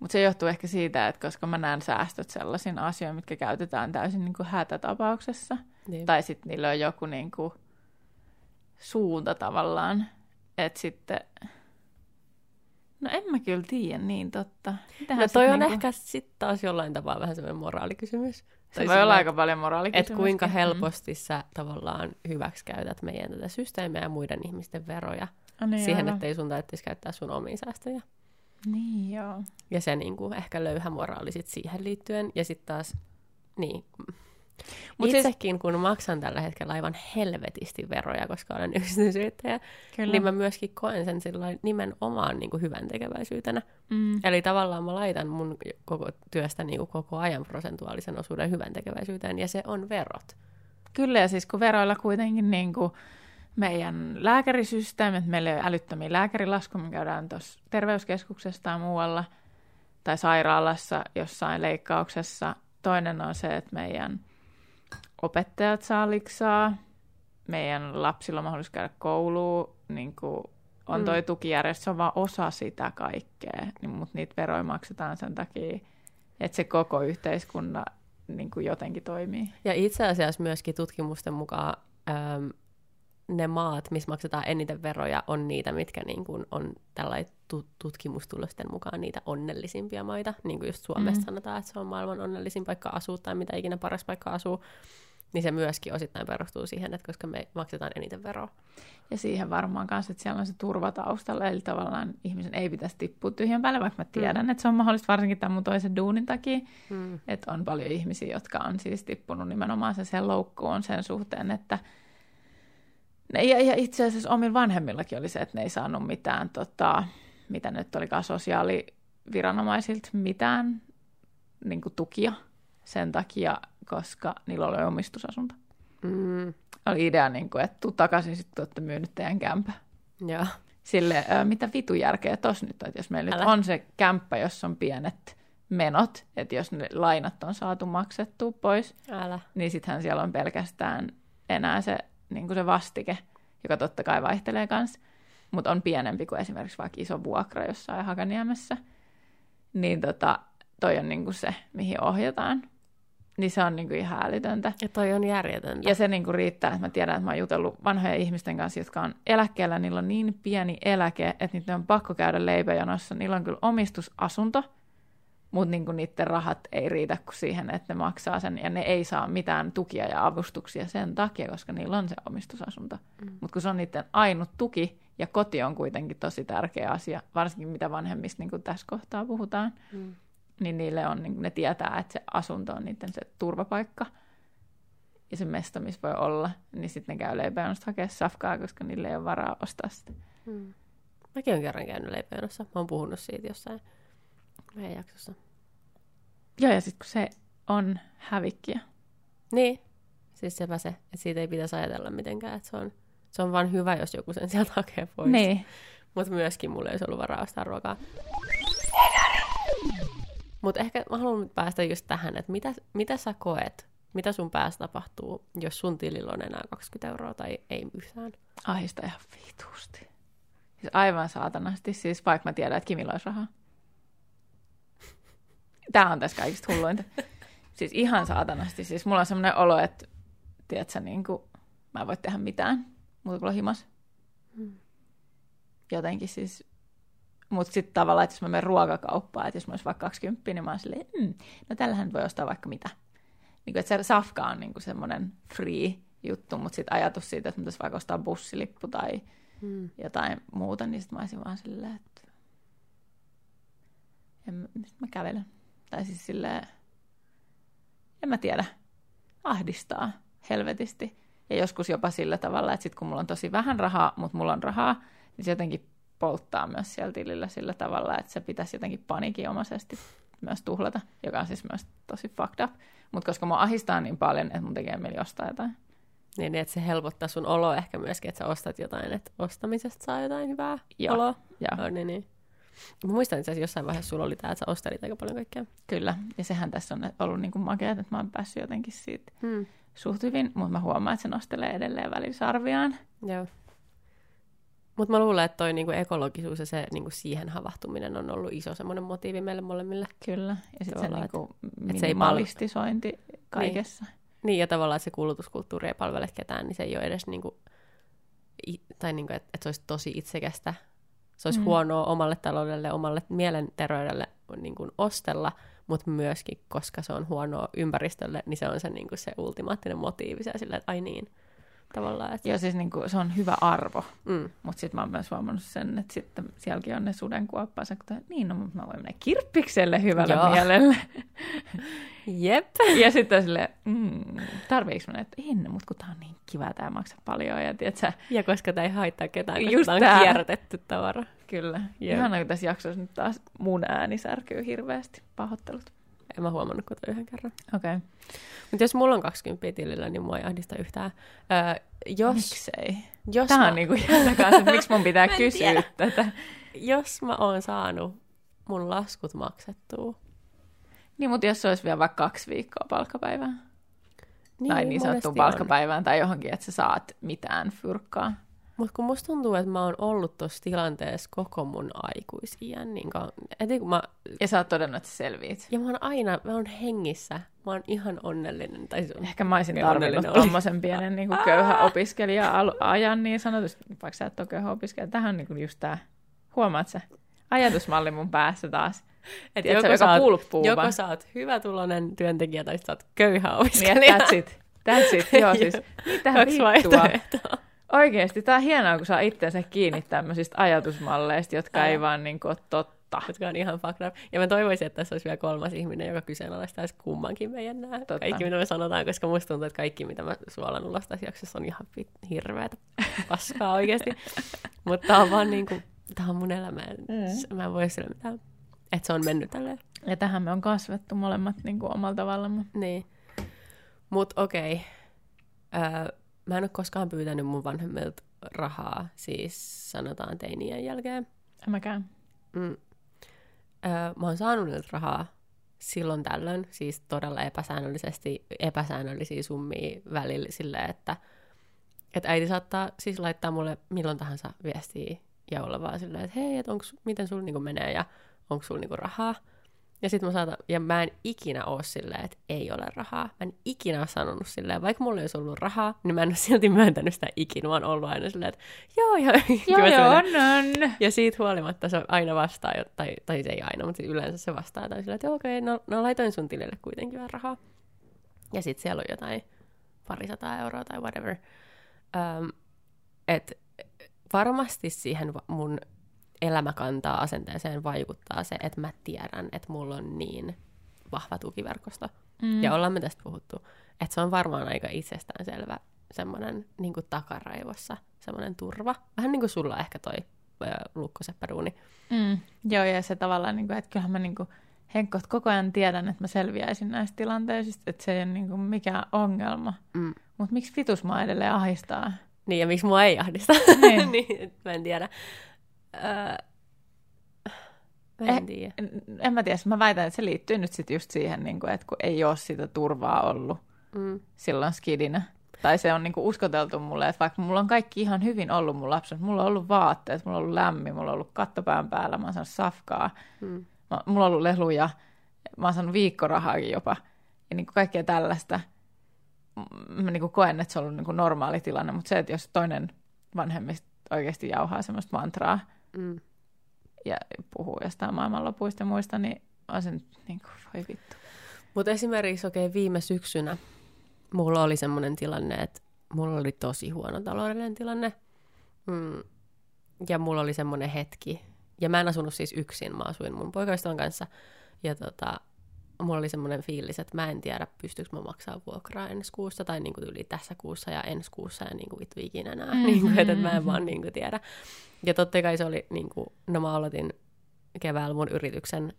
Mutta se johtuu ehkä siitä, että koska mä näen säästöt sellaisiin asioihin, mitkä käytetään täysin niin kuin hätätapauksessa. Niin. Tai sitten niillä on joku niin kuin suunta tavallaan. Että sitten... No en mä kyllä tiedä niin totta. Mitähän no toi on niin kuin... ehkä sitten taas jollain tapaa vähän semmoinen moraalikysymys. Se voi olla aika paljon moraalikysymys. Että kuinka helposti sä tavallaan hyväksikäytät meidän tätä systeemiä ja muiden ihmisten veroja. Niin, siihen, että ei sun täytyisi käyttää sun omiin säästöjä. Niin, joo. Ja se niin kuin, ehkä löyhä moraali sit siihen liittyen. Ja sitten taas, niin. Mut itsekin siis... kun maksan tällä hetkellä aivan helvetisti veroja, koska olen yksityisyrittäjä, niin mä myöskin koen sen nimenomaan niin kuin hyvän tekeväisyytenä. Eli tavallaan mä laitan mun koko työstä niin kuin koko ajan prosentuaalisen osuuden hyvän tekeväisyyteen, ja se on verot. Kyllä, ja siis kun veroilla kuitenkin... Niin kuin meidän lääkärisysteemit, meillä ei ole älyttömiä lääkärilaskuja, me käydään tuossa terveyskeskuksessa tai muualla, tai sairaalassa jossain leikkauksessa. Toinen on se, että meidän opettajat saa liksaa, meidän lapsilla on mahdollisuus käydä kouluun, niin kuin on toi tukijärjestö, se on vaan osa sitä kaikkea, mutta niitä veroja maksetaan sen takia, että se koko yhteiskunta niin kuin jotenkin toimii. Ja itse asiassa myöskin tutkimusten mukaan... ne maat, missä maksetaan eniten veroja, on niitä, mitkä niin kuin on tällainen tutkimustulosten mukaan niitä onnellisimpia maita. Niin kuin just Suomessa sanotaan, että se on maailman onnellisin paikka asuu tai mitä ikinä paras paikka asuu, niin se myöskin osittain perustuu siihen, että koska me maksetaan eniten veroa. Ja siihen varmaan kanssa, että siellä on se turva taustalla, eli tavallaan ihmisen ei pitäisi tippua tyhjän päälle, vaikka mä tiedän, että se on mahdollista varsinkin tämän mun toisen duunin takia, että on paljon ihmisiä, jotka on siis tippunut nimenomaan sen loukkuun sen suhteen, että ja itse asiassa omilla vanhemmillakin oli se, että ne ei saanut mitään, mitä nyt olikaan sosiaaliviranomaisilta, mitään niin kuin tukia sen takia, koska niillä oli omistusasunto. Oli idea, niin kuin, että tuu takaisin, sitten te olette myynyt teidän kämpä. Joo. Sille mitä vitun järkeä tossa nyt, että jos meillä nyt on se kämppä, jossa on pienet menot, että jos ne lainat on saatu maksettua pois, niin sittenhän siellä on pelkästään enää se, niin kuin se vastike, joka totta kai vaihtelee kanssa, mutta on pienempi kuin esimerkiksi vaikka iso vuokra jossain Hakaniemessä, niin toi on niin kuin se, mihin ohjataan. Niin se on niin kuin ihan älytöntä. Ja toi on järjetöntä. Ja se niin kuin riittää, että mä tiedän, että mä oon jutellut vanhojen ihmisten kanssa, jotka on eläkkeellä, niillä on niin pieni eläke, että niiden on pakko käydä leipäjonossa. Niillä on kyllä omistusasunto, mutta niin kuin niiden rahat ei riitä kuin siihen, että ne maksaa sen, ja ne ei saa mitään tukia ja avustuksia sen takia, koska niillä on se omistusasunto. Mutta kun se on niiden ainut tuki, ja koti on kuitenkin tosi tärkeä asia, varsinkin mitä vanhemmista niin kuin tässä kohtaa puhutaan, niin niille on, niin ne tietää, että se asunto on niiden se turvapaikka ja se mesta, missä voi olla, niin sitten ne käy leipäjonosta hakea safkaa, koska niille ei ole varaa ostaa sitä. Mäkin olen kerran käynyt leipäjonossa. Mä oon puhunut siitä jossain meidän jaksossa. Joo, ja sitten kun se on hävikkiä. Niin, siis sepä se, että siitä ei pitäisi ajatella mitenkään, että se on vaan hyvä, jos joku sen sieltä hakee pois. Niin. Mutta myöskin mulla ei olisi ollut varaa ostaa ruokaa. Mutta ehkä mä haluan päästä just tähän, että mitä sä koet, mitä sun päässä tapahtuu, jos sun tilillä on enää 20 € tai ei yhtään? Ahista ihan vitusti. Siis aivan saatanasti, siis vaikka mä tiedän, että Kimillä olisi rahaa. Tää on tässä kaikista hulluinta. Siis ihan saatanasti, siis mulla on semmoinen olo, että tiedätkö, niin kuin, mä en voi tehdä mitään, muuta kuin himas. Jotenkin siis... Mutta sitten tavallaan, että jos mä menen ruokakauppaan, että jos mä olisin vaikka 20, niin mä oon silleen, no tällähän voi ostaa vaikka mitä. Niin kuin, että se safka on niin kuin semmoinen free juttu, mutta sitten ajatus siitä, että mä pitäisi vaikka ostaa bussilippu tai jotain muuta, niin sitten mä olisin vaan silleen, että mä kävelen. Tai siis silleen, en mä tiedä, ahdistaa helvetisti. Ja joskus jopa sillä tavalla, että sitten kun mulla on tosi vähän rahaa, mutta mulla on rahaa, niin se jotenkin polttaa myös siellä tilillä sillä tavalla, että se pitäisi jotenkin panikinomaisesti myös tuhlata, joka on siis myös tosi fucked up. Mutta koska mua ahdistaa niin paljon, että mun tekee mieli ostaa jotain. Niin, että se helpottaa sun oloa ehkä myöskin, että sä ostat jotain, että ostamisesta saa jotain hyvää oloa. Joo. Niin. Mä muistan itse asiassa jossain vaiheessa sulla oli tämä, että sä ostelit aika paljon kaikkea. Kyllä, ja sehän tässä on ollut niin kuin makeat, että mä oon päässyt jotenkin siitä suht hyvin, mutta mä huomaan, että se nostelee edelleen välisarviaan. Joo. Mutta mä luulen, että toi niinku ekologisuus ja se niinku siihen havahtuminen on ollut iso semmoinen motiivi meille molemmille. Kyllä, ja sitten se niinku minimalistisointi kaikessa. Niin, ja tavallaan, että se kulutuskulttuuri ei palvele ketään, niin se ei ole edes, niinku, tai niinku, että se olisi tosi itsekästä. Se olisi huonoa omalle taloudelle, omalle mielenterveydelle niinku ostella, mutta myöskin, koska se on huonoa ympäristölle, niin se on se, niinku, se ultimaattinen motiivi sillä, että ai niin. Että... Joo, siis niin kuin, se on hyvä arvo, mutta sitten mä oon myös huomannut sen, että sitten sielläkin on ne sudenkuoppansa, että niin, no mä voin mennä kirppikselle hyvällä mielellä. Jep. Ja sitten silleen, tarviiks mennä, että en, mutta kun tää on niin kiva, tää maksaa paljon. Ja, tiiätkö, ja koska tää ei haittaa ketään, just koska tää on kierrätetty tavara. Kyllä. Yep. Ihanaa, kun tässä jaksossa nyt taas mun ääni särkyy hirveästi. Pahoittelut. En mä huomannut, kun yhden kerran. Okei. Okay. Mutta jos mulla on 20 tilillä, niin mua ei ahdista yhtään. Miksei? Tämä on niinku jäljellä kanssa, että miksi mun pitää kysyä tätä. Jos mä oon saanut mun laskut maksettua. Niin, mutta jos se olisi vielä vaikka 2 viikkoa palkkapäivään. Niin, tai niin sanottuun palkkapäivään on. Tai johonkin, että sä saat mitään fyrkkaa. Mutta kun musta tuntuu, että mä oon ollut tuossa tilanteessa koko mun aikuisiän. Niin kun mä... Ja sä oot todennut, että sä selviit. Ja mä oon hengissä. Mä oon ihan onnellinen. Tai sun... Ehkä mä oisin tarvinnut tommosen pienen niin köyhä opiskelija-ajan niin sanotusti. Vaikka sä et ole köyhä opiskelija. Tähän on niin just tää, huomaat sä, ajatusmalli mun päässä taas. Et joko sä oot hyvätuloinen työntekijä tai sä oot köyhä opiskelija. That's it. Joo siis, mitähän vittua. Oikeesti, tää on hienoa, kun saa itseänsä kiinni tämmöisistä ajatusmalleista, jotka ei vaan niin kuin, ole totta. Jotka on ihan fucked up. Ja mä toivoisin, että tässä olisi vielä 3. ihminen, joka kyseenalaistaisi kummankin meidän nää. Totta. Kaikki, mitä me sanotaan, koska musta tuntuu, että kaikki, mitä mä suolan ulos tässä jaksossa, on ihan hirveätä paskaa oikeesti. Mutta tää on vaan niin kuin, tää on mun elämä. Mä en voi sille mitään. Että se on mennyt tälleen. Ja tähän me on kasvettu molemmat niin kuin omalla tavallamme. Niin. Mut okei. Mä en ole koskaan pyytänyt mun vanhemmilta rahaa, siis sanotaan teinien jälkeen. En mäkään. Mä oon saanut niiltä rahaa, silloin tällöin, siis todella epäsäännöllisesti, epäsäännöllisiä summia välillä silleen, että äiti saattaa siis laittaa mulle milloin tahansa viestiä ja olla vaan silleen, että hei, että miten sulla niinku menee ja onko sulla niinku rahaa. Ja sit mä saatan, ja mä en ikinä oo silleen, että ei ole rahaa. Mä en ikinä oo sanonut silleen, vaikka mulla ei olisi ollut rahaa, niin mä en oo silti myöntänyt sitä ikinä. Mä oon ollut aina silleen, että joo, on. Ja siitä huolimatta se aina vastaa, tai se ei aina, mutta yleensä se vastaa tai silleen, että okei, no laitoin sun tilille kuitenkin vähän rahaa. Ja sit siellä on jotain 200 euroa tai whatever. Että varmasti siihen mun elämäkantaa asenteeseen vaikuttaa se, että mä tiedän, että mulla on niin vahva tukiverkosto. Ja ollaan me tästä puhuttu. Että se on varmaan aika itsestäänselvä semmoinen niin kuin takaraivossa, semmoinen turva. Vähän niin kuin sulla ehkä toi lukkoseppäduuni. Joo, ja se tavallaan, niin kuin, että kyllähän mä niin kuin, Henkko, koko ajan tiedän, että mä selviäisin näistä tilanteista, että se ei ole niin kuin mikään ongelma. Mutta miksi vitus mua edelleen ahdistaa? Niin, ja miksi mua ei ahdista? Niin. Niin, mä en tiedä. En mä tiedä, mä väitän, että se liittyy nyt sit just siihen, niin kun, että kun ei ole sitä turvaa ollut silloin skidinä. Tai se on niin kun uskoteltu mulle, että vaikka mulla on kaikki ihan hyvin ollut mun lapsen, mulla on ollut vaatteet, mulla on ollut lämmin, mulla on ollut kattopään päällä, mä oon saanut safkaa, mulla on ollut leluja, mä oon saanut viikkorahaakin jopa ja niin kun kaikkea tällaista. Mä niin kun koen, että se on ollut niin kun normaali tilanne, mutta se, että jos toinen vanhemmista oikeasti jauhaa semmoista mantraa, ja puhuu jostain maailmanlopuista ja muista, niin on se nyt niin kuin, voi vittu. Mutta esimerkiksi viime syksynä mulla oli semmoinen tilanne, että mulla oli tosi huono taloudellinen tilanne. Ja mulla oli semmoinen hetki. Ja mä en asunut siis yksin, mä asuin mun poikaystävän kanssa. Ja mulla oli semmoinen fiilis, että mä en tiedä, pystyykö mä maksaa vuokraa ensi kuussa, tai niinku yli tässä kuussa ja ensi kuussa, ja niinku vittu ikinä nää, että mä en vaan niinku tiedä. Ja totta kai se oli, niinku, no mä aloitin keväällä mun yrityksen,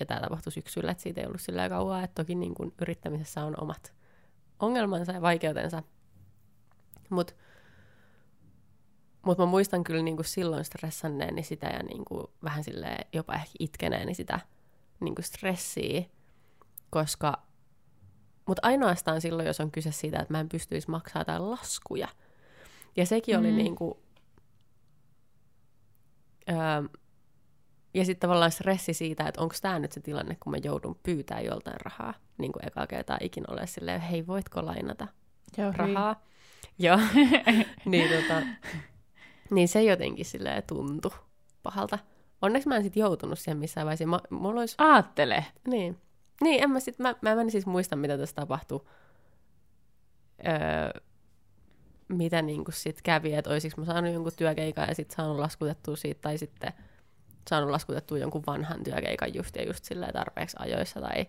ja tää tapahtui syksyllä, että siitä ei ollut sillä kauaa, että toki niinku yrittämisessä on omat ongelmansa ja vaikeutensa. Mut mä muistan kyllä niinku silloin stressanneeni sitä, ja niinku vähän silleen jopa ehkä itkeneeni sitä, niinku stressiä, koska mutta ainoastaan silloin, jos on kyse siitä, että mä en pystyisi maksamaan tai laskuja. Ja sekin oli niinku ja sitten tavallaan stressi siitä, että onko tämä nyt se tilanne, kun mä joudun pyytää joltain rahaa, niinku ekaa kertaa ikinä ole silleen, hei, voitko lainata rahaa? Joo. Niin, niin se jotenkin silleen tuntui pahalta. Onneksi mä en sit joutunut siihen missään vaiheessa. Mulla olisi... Aattele! Niin, mä en siis muista, mitä tässä tapahtui. Mitä niinku sit kävi, että olisiko mä saanut jonkun työkeikan ja sit saanut laskutettua siitä, tai sitten saanut laskutettua jonkun vanhan työkeikan just silleen tarpeeksi ajoissa, tai...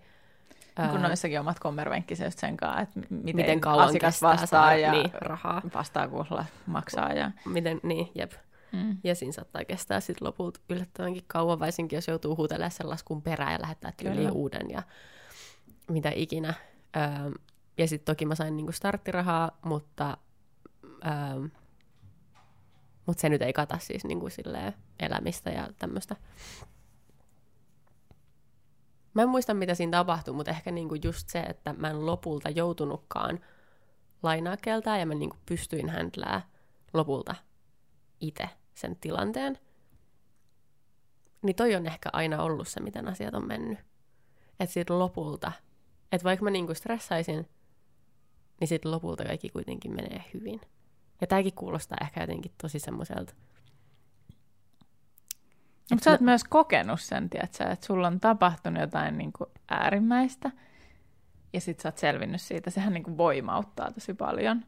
Kun noissakin omat kommervenkkiset just sen kanssa, että miten kauan asiakas vastaa ja niin, rahaa vastaa, kun maksaa. Ja... Miten, niin, jep. Ja siinä saattaa kestää sit lopulta yllättävänkin kauan, varsinkin jos joutuu huutelemaan sen laskun perään ja lähettää tyyliin uuden ja mitä ikinä. Ja sitten toki mä sain niinku starttirahaa, mutta se nyt ei kata siis niinku silleen elämistä ja tämmöistä. Mä en muista, mitä siinä tapahtui, mutta ehkä niinku just se, että mä en lopulta joutunutkaan lainaa keltään ja mä niinku pystyin händlää lopulta itse sen tilanteen, niin toi on ehkä aina ollut se, miten asiat on mennyt. Että sit lopulta, että vaikka mä niinku stressaisin, niin sit lopulta kaikki kuitenkin menee hyvin. Ja tääkin kuulostaa ehkä jotenkin tosi semmoiselta. Mutta sä oot myös kokenut sen, tiedätkö, että sulla on tapahtunut jotain niinku äärimmäistä, ja sit sä oot selvinnyt siitä. Sehän niinku voimauttaa tosi paljon.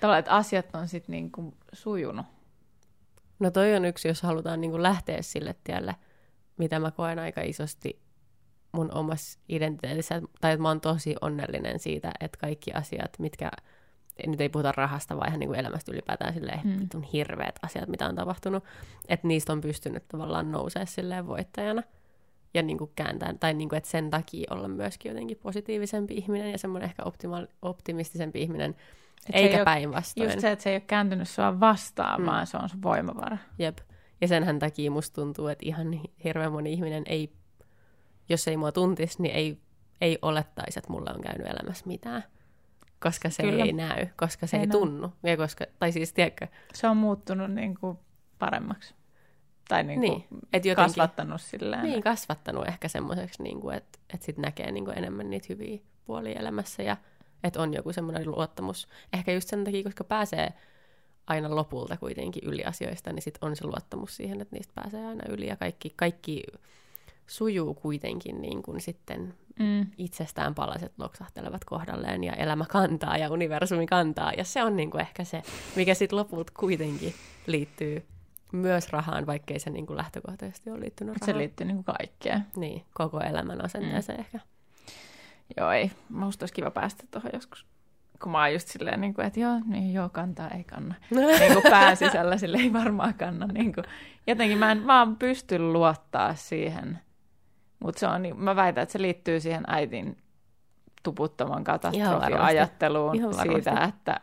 Tavallaan, että asiat on sitten niinku sujunut. No toi on yksi, jos halutaan niinku lähteä sille tielle, mitä mä koen aika isosti mun omassa identiteetissä. Tai että mä oon tosi onnellinen siitä, että kaikki asiat, mitkä... Nyt ei puhuta rahasta, vaan ihan niinku elämästä ylipäätään silleen, että on hirveät asiat, mitä on tapahtunut. Että niistä on pystynyt tavallaan nousemaan silleen voittajana. Ja niinku kääntää, tai niinku, että sen takia olla myöskin jotenkin positiivisempi ihminen ja semmoinen ehkä optimistisempi ihminen. Et eikä päinvastoin. Just se, että se ei ole kääntynyt sua vastaan, vaan se on sun voimavara. Jep. Ja senhän takia musta tuntuu, että ihan hirveän moni ihminen ei jos ei mua tuntisi, niin ei olettaisi, että mulla on käynyt elämässä mitään. Koska se Kyllä. ei näy, koska se ei tunnu. Ja koska, tai siis, tiedätkö? Se on muuttunut niin kuin paremmaksi. Tai niin kuin jotenkin, kasvattanut sillään. Niin, kasvattanut ehkä semmoiseksi, niin kuin, että sit näkee niin kuin enemmän niitä hyviä puolia elämässä. Ja että on joku semmoinen luottamus. Ehkä just sen takia, koska pääsee aina lopulta kuitenkin yli asioista, niin sit on se luottamus siihen, että niistä pääsee aina yli. Ja kaikki sujuu kuitenkin niin kuin sitten itsestään palaset loksahtelevat kohdalleen ja elämä kantaa ja universumi kantaa. Ja se on niin kuin ehkä se, mikä sitten lopulta kuitenkin liittyy myös rahaan, vaikkei se niin kuin lähtökohtaisesti ole liittynyt rahaan. Se liittyy niin kuin kaikkeen. Niin, koko elämän asenteeseen ehkä. Joo, ei. Musta olisi kiva päästä tuohon joskus. Kun mä oon just silleen, niin kuin, että joo, kantaa ei kanna. Niin kuin pään sisällä sille ei varmaan kanna. Niin kuin. Jotenkin mä en vaan pysty luottaa siihen. Mutta mä väitän, että se liittyy siihen äitin tuputtoman katastrofiajatteluun siitä, että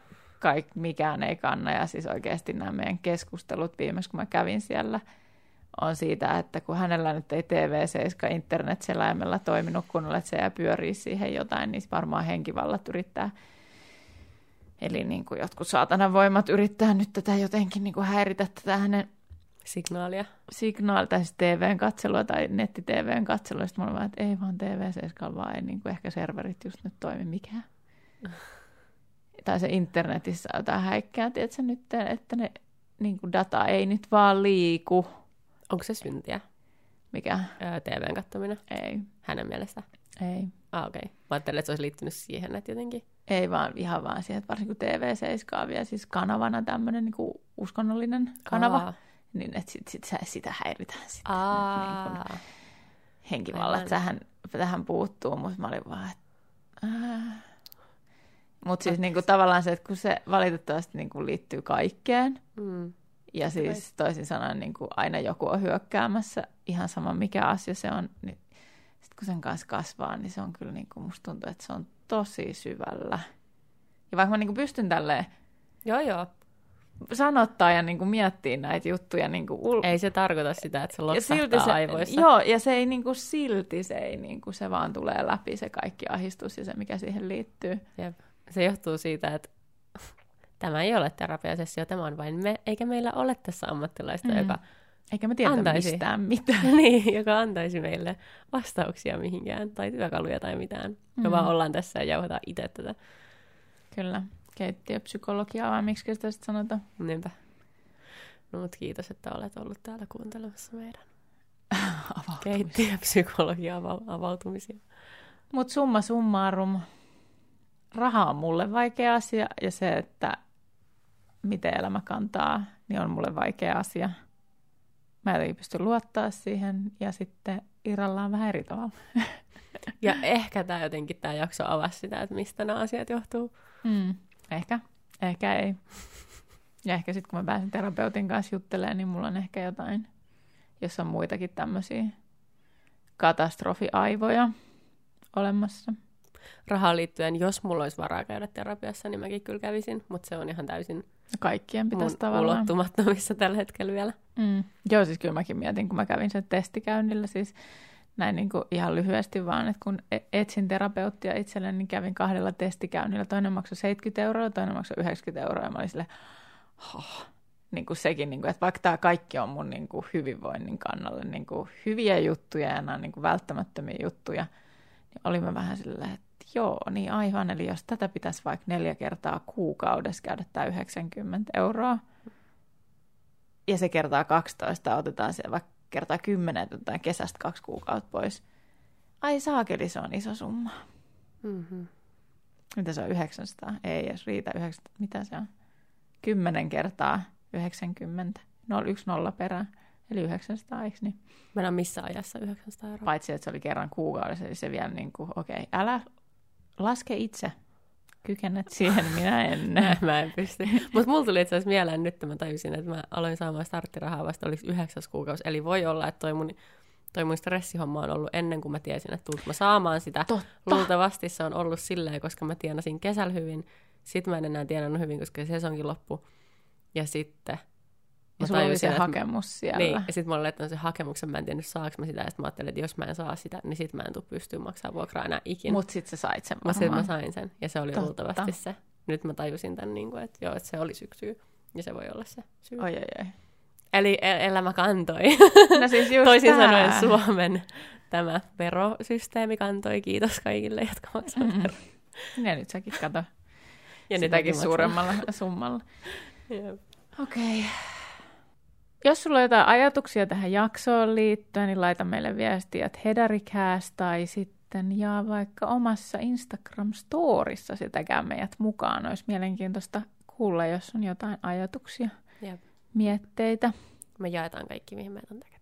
mikään ei kanna. Ja siis oikeasti nämä meidän keskustelut viimeksi, kun mä kävin siellä, on siitä, että kun hänellä nyt ei TV7 internetseläimellä toiminut kunnolla, että se jää pyörii siihen jotain, niin varmaan henkivallat yrittää. Eli niin kuin jotkut saatanan voimat yrittää nyt tätä jotenkin niin kuin häiritä tätä hänen signaalia, tai siis TVn katselua tai netti-TVn katselua. Ja sitten mulla on vaan, että ei vaan TV7, vaan ei niin kuin ehkä serverit just nyt toimi mikään. Tai se internetissä jotain häikkää, tiedätkö nyt, että ne niin kuin data ei nyt vaan liiku. Onko se syntiä? Mikä? TVn kattominen? Ei. Hänen mielestä? Ei. Okei. Mä ajattelin, että se olisi liittynyt siihen, että jotenkin. Ei vaan, ihan vaan siihen, että varsinkin kun TV7 on vielä siis kanavana tämmöinen niin kuin uskonnollinen kanava. Niin, että sitä häiritään sitten. Niin henkivallat tähän puuttuu, mutta mä olin vaan, että. Mutta siis niin kuin, tavallaan se, että kun se valitettavasti niin kuin, liittyy kaikkeen. Ja siis toisin sanoen niin kuin aina joku on hyökkäämässä, ihan sama mikä asia se on. Niin sitten kun sen kanssa kasvaa, niin se on kyllä, niin kuin, musta tuntuu, että se on tosi syvällä. Ja vaikka mä niin kuin pystyn tälleen. Joo. sanottaa ja niin kuin miettii näitä juttuja. Niin kuin ei se tarkoita sitä, että se loksahtaa aivoissa. Joo, ja se ei niin kuin silti, se vaan tulee läpi se kaikki ahdistus ja se, mikä siihen liittyy. Jep. Se johtuu siitä, että tämä ei ole terapiasessio, tämä on vain me, eikä meillä ole tässä ammattilaista, joka eikä me tiedä mistään mitään. Niin, joka antaisi meille vastauksia mihinkään, tai työkaluja tai mitään. Me vaan ollaan tässä ja jauhataan itse tätä. Kyllä. Keittiöpsykologiaa, vai miksi sitä sitten sanotaan? Niinpä. No, mutta kiitos, että olet ollut täällä kuuntelemassa meidän keittiöpsykologiaa avautumisia. Mutta summa summarum, raha on mulle vaikea asia, ja se, että miten elämä kantaa, niin on mulle vaikea asia. Mä en pysty luottaa siihen, ja sitten Iralla on vähän eri tavalla. Ja ehkä tämä jakso avasi sitä, että mistä nämä asiat johtuu. Ehkä ei. Ja ehkä sitten kun mä pääsen terapeutin kanssa juttelemaan, niin mulla on ehkä jotain, jossa on muitakin tämmöisiä katastrofiaivoja olemassa. Rahaan liittyen, jos mulla olisi varaa käydä terapiassa, niin mäkin kyllä kävisin, mutta se on ihan täysin kaikkien pitäisi tavallaan ulottumattomissa tällä hetkellä vielä. Joo, siis kyllä mäkin mietin, kun mä kävin sen testikäynnillä, siis näin niin kuin ihan lyhyesti vaan, että kun etsin terapeuttia itselleni, niin kävin 2 testikäynnillä. Toinen maksoi 70 €, toinen maksoi 90 €. Ja mä olin silleen, niin kuin sekin, niin kuin, että vaikka tämä kaikki on mun niin kuin hyvinvoinnin kannalle niin kuin hyviä juttuja ja nämä on niin kuin välttämättömiä juttuja, niin olin mä vähän silleen, että joo, niin aivan. Eli jos tätä pitäisi vaikka 4 kertaa kuukaudessa käydä tämä 90 €, ja se kertaa 12 otetaan siellä vaikka kertaa 10, otetaan kesästä 2 kuukautta pois. Ai saakeli, se on iso summa. Mitä se on, 900? Ei edes riitä 900. Mitä se on? 10 kertaa 90. 0,10 perään. Eli 900, eikö niin? Mä en ole missään ajassa 900 €. Paitsi, että se oli kerran kuukaudessa, eli se vielä niin kuin, okei, älä laske itse. Kykenet siihen, minä en. Mä en pysty. Mutta mulla tuli itse asiassa mieleen nyt, että mä tajusin, että mä aloin saamaan starttirahaa vasta oliko 9. kuukausi. Eli voi olla, että toi mun stressihomma on ollut ennen kuin mä tiesin, että tuliko mä saamaan sitä. Totta. Luultavasti se on ollut silleen, koska mä tienasin kesällä hyvin. Sitten mä en enää tienannut hyvin, koska sesonkin loppu. Ja sitten Ja sulla oli se hakemus siellä. Niin, ja sitten mä olen laittanut sen hakemuksen, mä en tiennyt saanko mä sitä, ja sitten mä ajattelin, että jos mä en saa sitä, niin sitten mä en tule pystyä maksamaan vuokraa enää ikinä. Mutta sitten sä sait sen varmaan. Sitten mä sain sen, ja se oli luultavasti se. Nyt mä tajusin tämän, niin kuin, että joo, että se oli syksy, ja se voi olla se syy. Oi, oi, oi. Eli elämä kantoi. No siis just toisin sanoen Suomen tämä verosysteemi kantoi. Kiitos kaikille, jotka maksavat veroa. Ja nyt säkin kato. Ja sitäkin suuremmalla summalla. Yep. Okei. Okay. Jos sulla on jotain ajatuksia tähän jaksoon liittyen, niin laita meille viestiä, että Hedari-cast, tai sitten jaa vaikka omassa Instagram-storissa sitäkään meidät mukaan. Olisi mielenkiintoista kuulla, jos on jotain ajatuksia, yep, mietteitä. Me jaetaan kaikki, mihin meitä on tekemään.